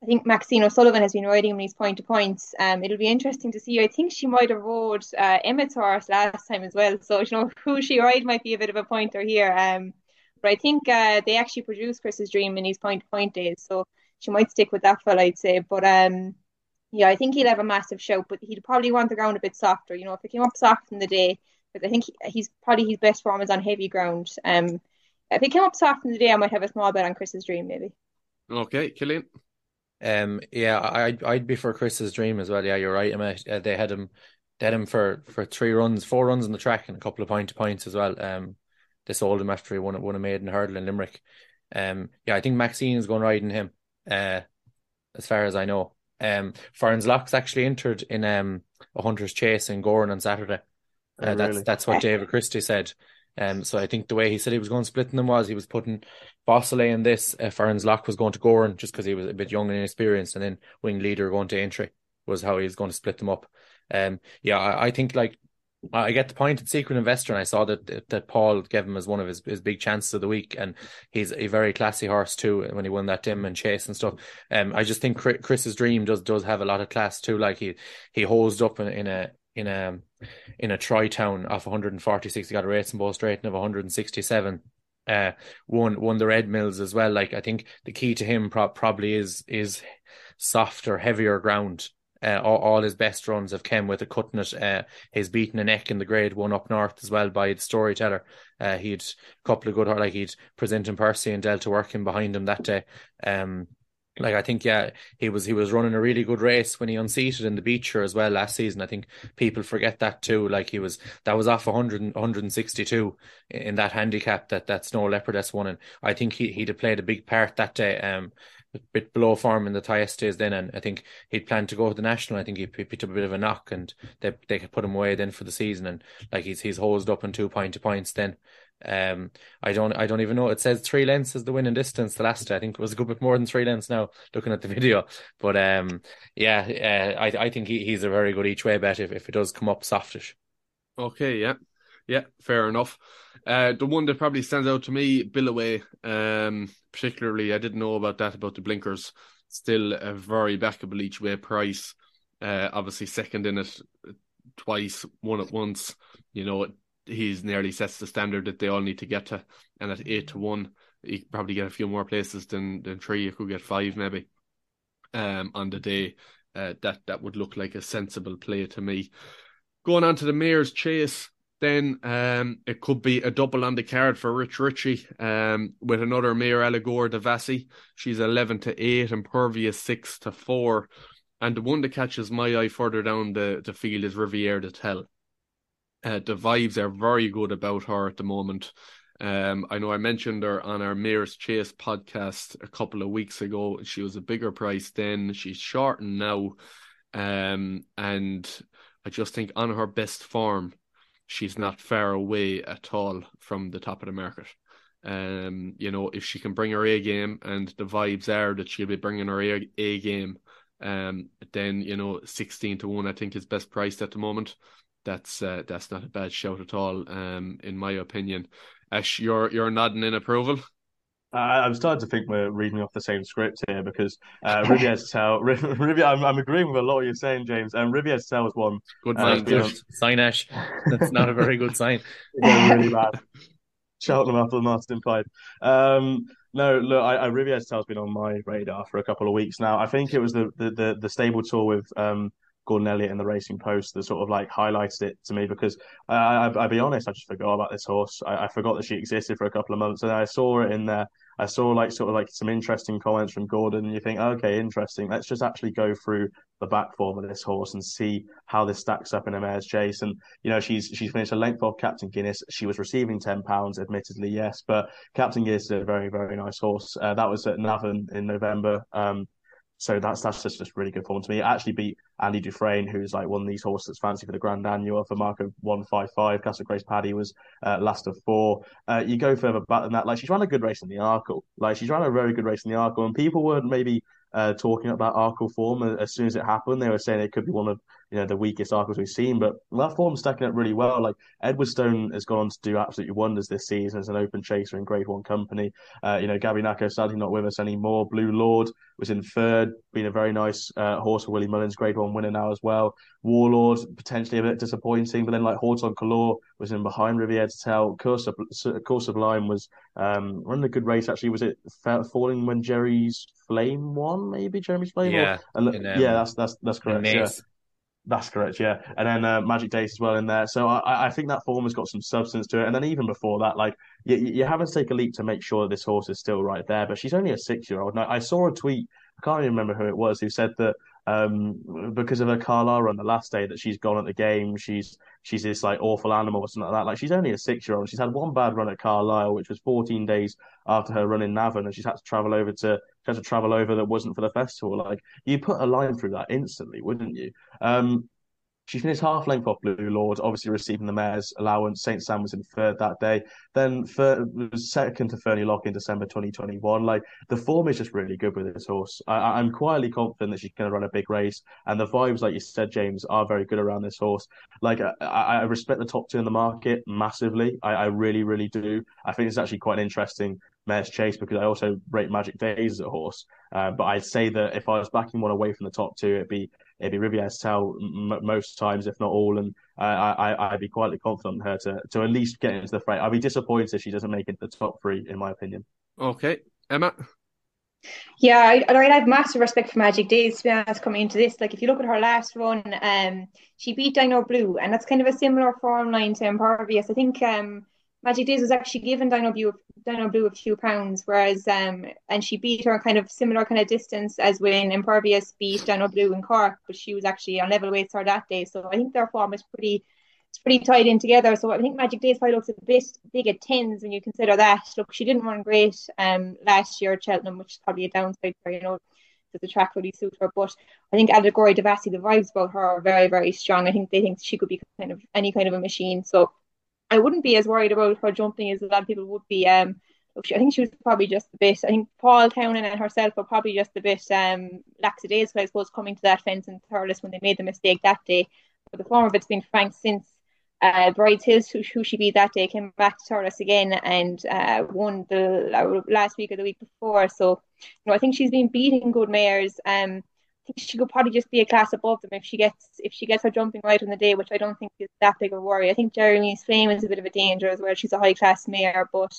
I think Maxine O'Sullivan has been riding him in his point-to-points. It'll be interesting to see. I think she might have rode Emmett's horse last time as well, so, you know, who she ride might be a bit of a pointer here. But I think they actually produced Chris's Dream in his point-to-point days, so she might stick with that fella, I'd say. But yeah, I think he'll have a massive shout, but he'd probably want the ground a bit softer. You know, if it came up soft in the day, because I think he's probably his best form is on heavy ground. If it came up soft in the day, I might have a small bet on Chris's Dream, maybe. Okay, Cillian. Yeah, I'd be for Chris's Dream as well. Yeah, you're right. I mean, they had him for 4 runs on the track, and a couple of point-to-points as well. They sold him after he won a maiden hurdle in Limerick. Yeah, I think Maxine's going riding him. As far as I know. Farn's Lock's actually entered in a hunter's chase in Gorin on Saturday. Oh, that's really? That's what David Christie said. So I think the way he said he was going splitting them was he was putting Borsalay in this. Farn's Lock was going to Gorin just because he was a bit young and inexperienced, and then Wing Leader going to entry was how he was going to split them up. Yeah, I think, like, I get the point at Secret Investor, and I saw that Paul gave him as one of his big chances of the week, and he's a very classy horse too when he won that Denman Chase and stuff. I just think Chris's Dream does have a lot of class too. Like, he hosed up in a Tri-Town off 146. He got a racing ball straight of 167. Won the Redmills as well. Like, I think the key to him probably is softer, heavier ground. All his best runs have come with a cutting it. He's beaten a neck in the Grade 1 up north as well by the Storyteller. He'd a couple of good, like, he'd Presenting Percy and Delta working behind him that day. Like, I think, yeah, he was running a really good race when he unseated in the Beecher as well last season. I think people forget that too. Like, that was off 162 in that handicap that Snow Leopardess won. And I think he'd have played a big part that day. A bit below form in the Thais days then, and I think he'd planned to go to the National. I think he picked up a bit of a knock, and they could put him away then for the season. And like, he's hosed up in 2 points then. I don't even know. It says 3 lengths is the winning distance the last day. I think it was a good bit more than 3 lengths now, looking at the video. But I think he's a very good each way bet if it does come up softish. Okay, yeah, fair enough. The one that probably stands out to me, Billaway. Particularly, I didn't know about the blinkers. Still a very backable each way price. Obviously second in it twice, won it once. You know, he's nearly sets the standard that they all need to get to, and at 8-1, you could probably get a few more places than 3. You could get 5 maybe on the day. That would look like a sensible play to me. Going on to the Mayor's Chase, then it could be a double on the card for Rich Ritchie with another mare, Allegora Devassi. She's 11-8 and Pervious 6-4. And the one that catches my eye further down the field is Riviere de Tell. The vibes are very good about her at the moment. I know I mentioned her on our Mayor's Chase podcast a couple of weeks ago. She was a bigger price then. She's shortened now. And I just think on her best form, she's not far away at all from the top of the market. You know, if she can bring her A game, and the vibes are that she'll be bringing her A game, then, you know, 16-1, I think, is best priced at the moment. That's not a bad shout at all, in my opinion. Ash, you're nodding in approval. I'm starting to think we're reading off the same script here, because I'm agreeing with a lot of you're saying, James. And Riviere de Tell was one. Good sign, Ash. That's not a very good sign. Really bad. Cheltenham after the Martin Pipe. No, look, Riviere de Tell's been on my radar for a couple of weeks now. I think it was the stable tour with Gordon Elliott and the Racing Post that sort of like highlighted it to me, because I'll be honest, I just forgot about this horse. I forgot that she existed for a couple of months, and I saw it in there. I saw like sort of like some interesting comments from Gordon, and you think, okay, interesting. Let's just actually go through the back form of this horse and see how this stacks up in a mare's chase. And you know, she's finished a length off Captain Guinness. She was receiving £10, admittedly, yes, but Captain Guinness is a very, very nice horse. That was at Navan in November. So that's just really good form to me. It actually beat Andy Dufresne, who's like one of these horses that's fancy for the Grand Annual for Marco 155. Classical Grace Paddy was last of 4. You go further back than that. Like, she's run a good race in the Arkle. Like, she's run a very good race in the Arkle, and people weren't maybe talking about Arkle form as soon as it happened. They were saying it could be one of, you know, the weakest Arkles we've seen, but that form's stacking up really well. Like, Edward Stone has gone on to do absolutely wonders this season as an open chaser in Grade 1 company. You know, Gabby Nacco, sadly not with us anymore. Blue Lord was in 3rd, been a very nice horse for Willie Mullins, Grade 1 winner now as well. Warlord, potentially a bit disappointing, but then like Horton Color was in behind Riviere de Tell. Course Sublime was running a good race, actually. Was it falling when Jerry's Flame won, maybe? Jeremy's Flame? Yeah, that's correct. Yeah. That's correct, yeah. And then Magic Days as well in there. So I think that form has got some substance to it. And then even before that, like, you haven't to take a leap to make sure that this horse is still right there. But she's only a 6-year-old. Now, I saw a tweet, I can't even remember who it was, who said that because of her Carlisle run the last day that she's gone at the game, she's this like awful animal or something like that. Like, she's only a 6-year-old. She's had one bad run at Carlisle, which was 14 days after her run in Navan, and she's had to travel over that wasn't for the festival. Like, you put a line through that instantly, wouldn't you? She finished half length off Blue Lord, obviously receiving the mare's allowance. St. Sam was in 3rd that day. Then was 2nd to Fernie Lock in December 2021. Like, the form is just really good with this horse. I'm quietly confident that she's going to run a big race. And the vibes, like you said, James, are very good around this horse. Like, I respect the top 2 in the market massively. I really, really do. I think it's actually quite an interesting mare's chase, because I also rate Magic Days as a horse. But I'd say that if I was backing one away from the top 2, it'd be Riviere de Tell most times, if not all, and I'd be quietly confident in her to at least get into the fray. I'd be disappointed if she doesn't make it to the top 3, in my opinion. Okay, Emma? Yeah, I have massive respect for Magic Days, to be honest, coming into this. Like, if you look at her last run, she beat Dino Blue, and that's kind of a similar form line to Impervious. I think Magic Days was actually given Dino Blue a few pounds, whereas and she beat her kind of similar kind of distance as when Impervious beat Dino Blue in Cork, but she was actually on level weights her that day. So I think their form is pretty tied in together. So I think Magic Days probably looks a bit big at tens when you consider that. Look, she didn't run great last year at Cheltenham, which is probably a downside for, you know, that the track really suits her. But I think Adagori Devassi, the vibes about her are very, very strong. I think they think she could be kind of any kind of a machine. So I wouldn't be as worried about her jumping as a lot of people would be. I think she was probably just a bit, I think Paul Townend and herself were probably just a bit lackadaisical, I suppose, coming to that fence and Thurles when they made the mistake that day. But the form of it's been frank since. Brides Hills, who she beat that day, came back to Thurles again and won the last week or the week before. So, you know, I think she's been beating good mares. I think she could probably just be a class above them if she gets her jumping right on the day, which I don't think is that big of a worry. I think Jeremy's Flame is a bit of a danger as well. She's a high class mare, but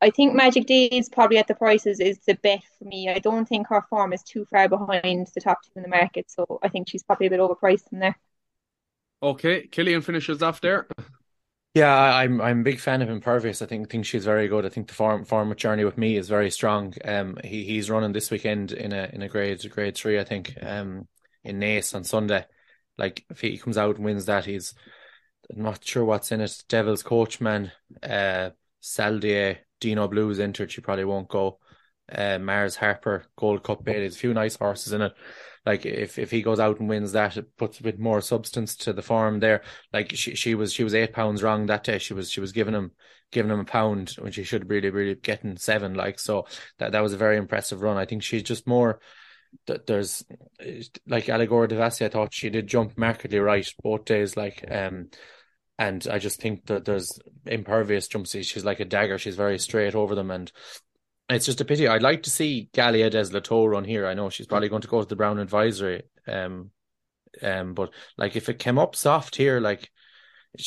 I think Magic Days probably at the prices is the bet for me. I don't think her form is too far behind the top two in the market, so I think she's probably a bit overpriced in there. Okay, Cillian finishes off there. Yeah, I'm a big fan of Impervious. I think she's very good. I think the form with Journey with Me is very strong. He's running this weekend in a grade 3, I think, in Naas on Sunday. Like, if he comes out and wins that, he's, I'm not sure what's in it. Devil's Coachman, Saldier, Dino Blue's entered. She probably won't go. Mars Harper, Gold Cup Bay. There's a few nice horses in it. Like, if he goes out and wins that, it puts a bit more substance to the form there. Like, she was £8 wrong that day. She was giving him £1 when she should really getting £7. Like, so that was a very impressive run. I think she's just more. There's like Allegora Devassi. I thought she did jump markedly right both days. Like, and I just think that there's Impervious jumps. She's like a dagger. She's very straight over them and. It's just a pity. I'd like to see Galia Deslateaux run here. I know she's probably going to go to the Brown Advisory. But like if it came up soft here, like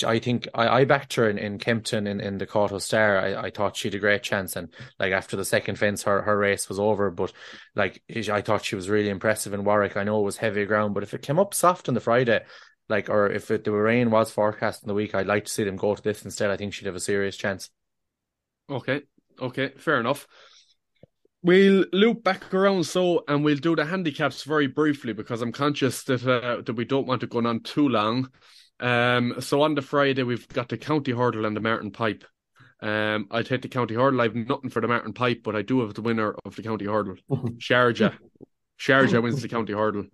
I think I backed her in Kempton in the Cotto Star. I thought she had a great chance, and like after the second fence, her race was over. But like I thought she was really impressive in Warwick. I know it was heavy ground, but if it came up soft on the Friday, like or if the rain was forecast in the week, I'd like to see them go to this instead. I think she'd have a serious chance. Okay, fair enough. We'll loop back around and we'll do the handicaps very briefly because I'm conscious that we don't want to go on too long. So on the Friday, we've got the County Hurdle and the Martin Pipe. I'll take the County Hurdle. I have nothing for the Martin Pipe, but I do have the winner of the County Hurdle. Sharjah wins the County Hurdle.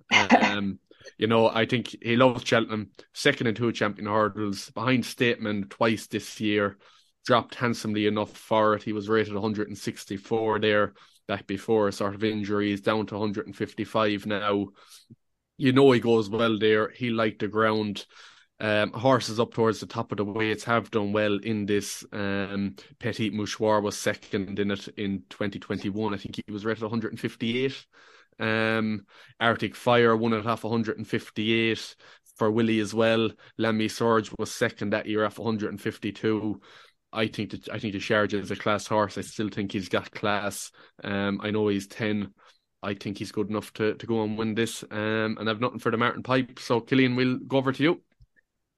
You know, I think he loves Cheltenham. Second in 2 champion hurdles. Behind Statement twice this year. Dropped handsomely enough for it. He was rated 164 there back before sort of injuries, down to 155 now. You know he goes well there. He liked the ground. Horses up towards the top of the weights have done well in this. Petit Mouchoir was second in it in 2021. I think he was rated 158. Arctic Fire won it off 158 for Willie as well. Lamy Surge was second that year off 152. I think the Sharjah is a class horse. I still think he's got class. I know he's 10. I think he's good enough to go and win this. And I've nothing for the Martin Pipe. So, Cillian, we'll go over to you.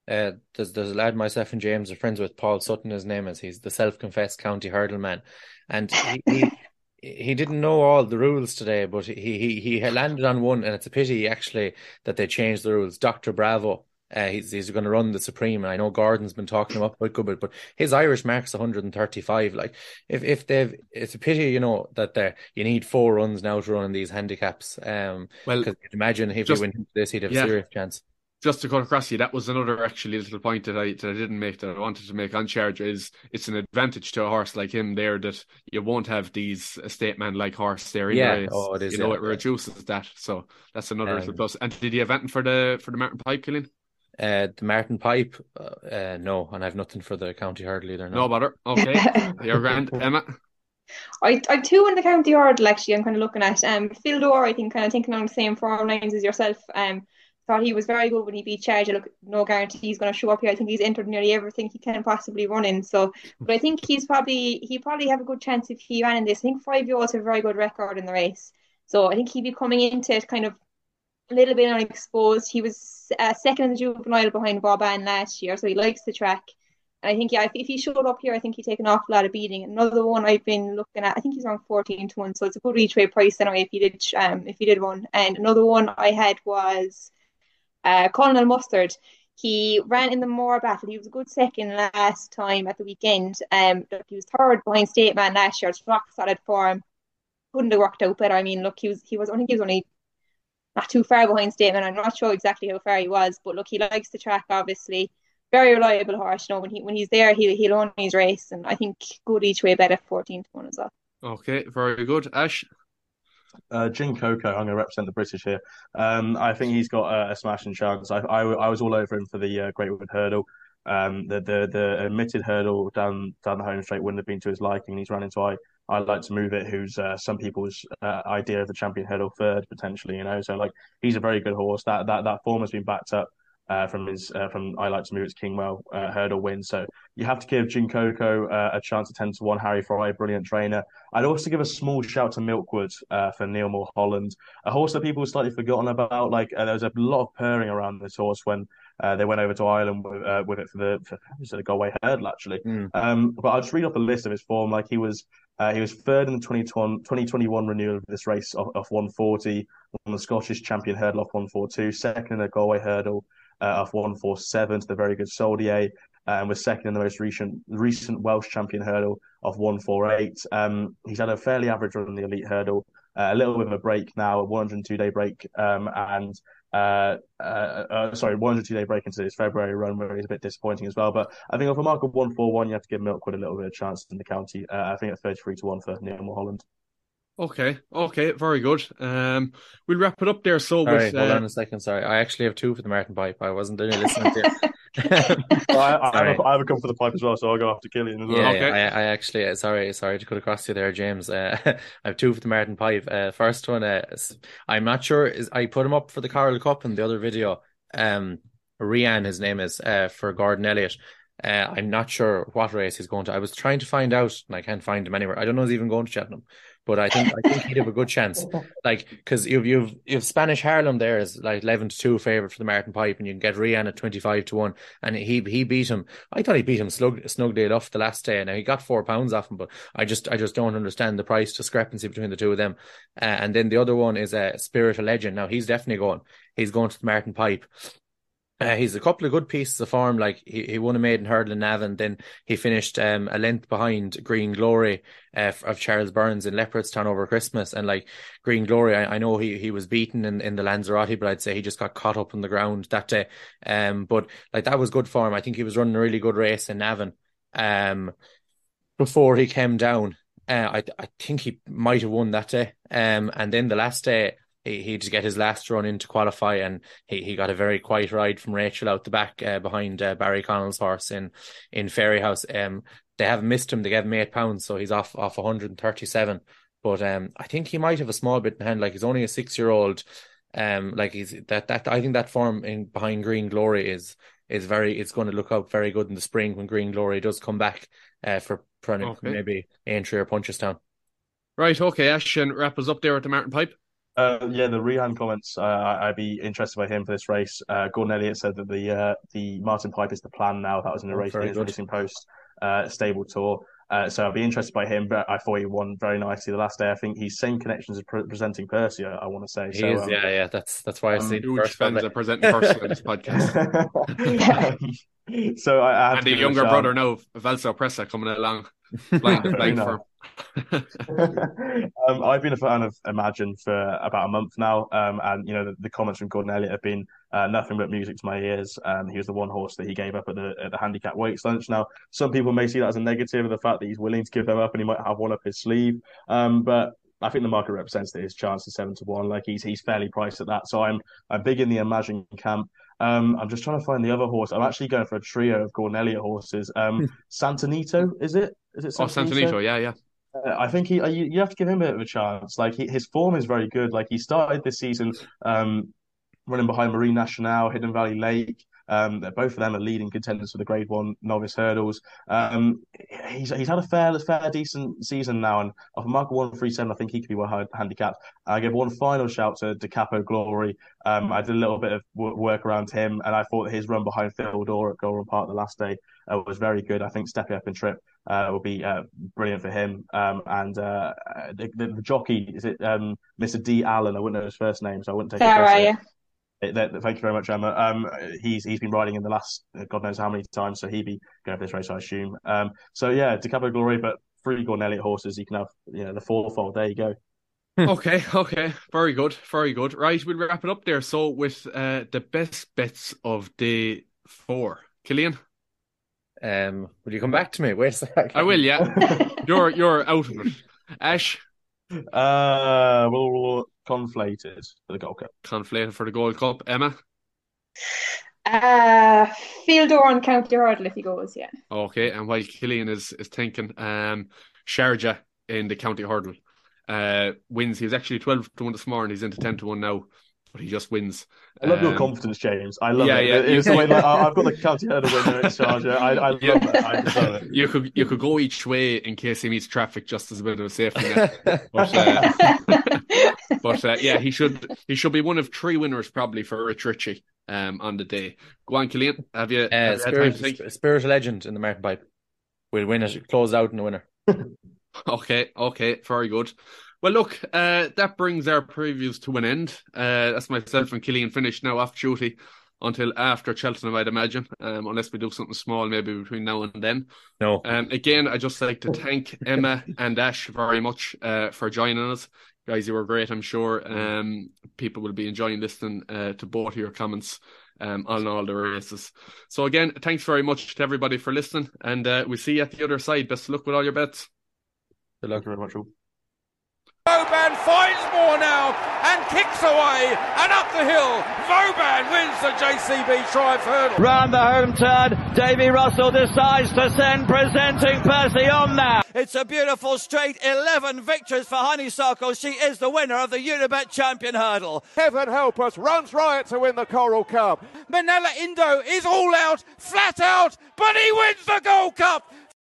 There's a lad myself and James are friends with, Paul Sutton, his name is. He's the self-confessed County Hurdle man. And he didn't know all the rules today, but he landed on one, and it's a pity, actually, that they changed the rules. Dr. Bravo. He's going to run the Supreme, and I know Gordon's been talking him up quite good, but his Irish mark's 135. Like if they've, it's a pity, you know, that you need 4 runs now to run in these handicaps. Well, because imagine if he went into this, he'd have a serious chance. Just to cut across you, that was another actually little point that I didn't make that I wanted to make on Charger is it's an advantage to a horse like him there that you won't have these estate man like horse there in the race. Oh, it is. You know, it reduces that. So that's another little plus. And did you have anything for the Martin Pipe, Cillian? The Martin Pipe, no, and I've nothing for the County Hurdle either. No bother. Okay, you're grand, Emma. I've 2 in the County Hurdle actually. I'm kind of looking at Phil Dorr. I think kind of thinking on the same form lines as yourself. Thought he was very good when he beat Charger. Look, no guarantee he's going to show up here. I think he's entered nearly everything he can possibly run in. So, but I think he probably have a good chance if he ran in this. I think 5 year olds have a very good record in the race. So I think he'd be coming into it kind of. A little bit unexposed. He was second in the juvenile behind Vauban last year, so he likes the track. I think, yeah, if he showed up here, I think he'd take an awful lot of beating. Another one I've been looking at, I think he's around 14-1, so it's a good reach rate price anyway if he did run. And another one I had was Colonel Mustard. He ran in the Moor Battle. He was a good second last time at the weekend. He was third behind State Man last year. It's rock solid form. Couldn't have worked out better. I mean, look, he was only not too far behind State Man. I'm not sure exactly how far he was, but look, he likes the track, obviously. Very reliable horse, you know. When he's there, he'll own his race, and I think good each way better 14-1 as well. Okay, very good, Ash. Jim Coco, I'm going to represent the British here. I think he's got a smashing chance. I was all over him for the Greatwood Hurdle. The admitted hurdle down the home straight wouldn't have been to his liking, and he's run into I Like to Move It, who's some people's idea of the champion hurdle third potentially, you know. So like, he's a very good horse. That form has been backed up from I Like to Move It's Kingwell hurdle win. So you have to give Jim Coco a chance at 10-1. Harry Fry, brilliant trainer. I'd also give a small shout to Milkwood for Neil Mulholland, a horse that people slightly forgotten about. Like there was a lot of purring around this horse when they went over to Ireland with it for the Galway hurdle actually. But I'll just read off a list of his form. Like he was third in the 2021 renewal of this race off 140, won the Scottish champion hurdle off 142, second in the Galway hurdle off 147 to the very good Soldier, and was second in the most recent Welsh champion hurdle of 148. He's had a fairly average run in the elite hurdle, a little bit of a break now, a 102-day break, and 102-day break into his February run where he's a bit disappointing as well. But I think off a mark of 141, you have to give Milkwood a little bit of chance in the county. I think at 33-1 for Neil Mulholland. Okay, very good. We'll wrap it up there. So, hold on a second. Sorry, I actually have two for the Martin Pipe. I wasn't only listening to. I have a come for the pipe as well, so I'll go after Cillian as well. Yeah, okay. I actually, sorry to cut across you there, James. I have two for the Martin Pipe. First one, I'm not sure. I put him up for the Coral Cup in the other video. Rian, his name is for Gordon Elliott. I'm not sure what race he's going to. I was trying to find out, and I can't find him anywhere. I don't know if he's even going to Cheltenham. But I think he'd have a good chance, like, because you've Spanish Harlem there is like 11-2 favorite for the Martin Pipe, and you can get Rian at 25-1, and he beat him. I thought he beat him snugly enough the last day, and he got £4 off him. But I just don't understand the price discrepancy between the two of them. And then the other one is Spirit of Legend. Now he's definitely going. He's going to the Martin Pipe. He's a couple of good pieces of form. Like he won a maiden hurdle in Navan, then he finished a length behind Green Glory of Charles Burns in Leopardstown over Christmas. And like Green Glory, I know he was beaten in the Lanzarote, but I'd say he just got caught up on the ground that day. But like that was good form. I think he was running a really good race in Navan before he came down. I think he might have won that day. And then the last day, he did get his last run in to qualify, and he got a very quiet ride from Rachel out the back behind Barry Connell's horse in Fairy House. They haven't missed him. They gave him £8, so he's off 137. But I think he might have a small bit in hand. Like he's only a 6-year-old. Like he's that. I think that form in behind Green Glory is very. It's going to look out very good in the spring when Green Glory does come back for maybe Aintree or Punchestown. Right. Okay. Ash, and wrap us up there at the Martin Pipe. The Rihan comments, I'd be interested by him for this race. Gordon Elliott said that the Martin Pipe is the plan now. That was in the Racing Post stable tour. So I'd be interested by him, but I thought he won very nicely the last day. I think he's same connections as presenting Percy, I want to say. He is, yeah. That's why I see huge fans of presenting Percy on this podcast. So I and the younger brother now, Valso Pressa, coming along. Blind for I've been a fan of Imagine for about a month now, and you know the comments from Gordon Elliott have been nothing but music to my ears. He was the one horse that he gave up at the handicap weights lunch. Now some people may see that as a negative of the fact that he's willing to give them up and he might have one up his sleeve, but I think the market represents that his chance is 7-1. Like he's fairly priced at that, so I'm big in the Imagine camp. I'm just trying to find the other horse. I'm actually going for a trio of Gordon Elliott horses. Santanito, is it? Santanito? Oh, Santanito, yeah. I think you have to give him a bit of a chance. Like his form is very good. Like he started this season running behind Marine Nationale, Hidden Valley Lake. Both of them are leading contenders for the Grade 1 novice hurdles. He's had a fair decent season now, and off a mark of 137, I think he could be well handicapped. I gave one final shout to DiCapo Glory. I did a little bit of work around him, and I thought that his run behind Phil Dore at Gorin Park the last day was very good. I think stepping up and trip will be brilliant for him. And the jockey, is it Mr. D. Allen? I wouldn't know his first name, so I wouldn't take it. Thank you very much, Emma. He's been riding in the last God knows how many times, so he'd be going for this race, I assume. So yeah, DiCapo Glory, but 3 Gordon Elliott horses, you can have the fourfold. There you go. Okay, very good. Right, we'll wrap it up there. So with the best bets of day 4, Cillian. Will you come back to me? Wait a second. I will, yeah. You're out of it. Ash. We'll Conflated for the Gold Cup. Emma. Field Door on County Hurdle if he goes, yeah. Okay, and while Cillian is thinking, Sharjah in the County Hurdle wins. He was actually 12-1 this morning. He's into 10-1 now. But he just wins. I love your confidence, James. I love it. It was the way that I've got the County Hurdle winner at Sharjah. I love it. You could go each way in case he meets traffic, just as a bit of a safety net. But yeah, he should be one of 3 winners probably for Rich Ritchie on the day. Go on, Cillian. Spirit Legend in the Martin Pipe will win it. Close out in the winner. Okay, very good. Well, look, that brings our previews to an end. That's myself and Cillian finished now off duty until after Cheltenham, I'd imagine, unless we do something small maybe between now and then. No. Again, I'd just like to thank Emma and Ash very much for joining us. Guys, you were great, I'm sure. People will be enjoying listening to both of your comments on all the races. So again, thanks very much to everybody for listening, and we'll see you at the other side. Best of luck with all your bets. Good luck very much, all. Vauban finds more now and kicks away and up the hill. Vauban wins the JCB Triumph Hurdle. Round the home turn, Davy Russell decides to send Presenting Percy on now. It's a beautiful straight, 11 victories for Honeysuckle. She is the winner of the Unibet Champion Hurdle. Heaven help us, runs riot to win the Coral Cup. Manella Indo is all out, flat out, but he wins the Gold Cup.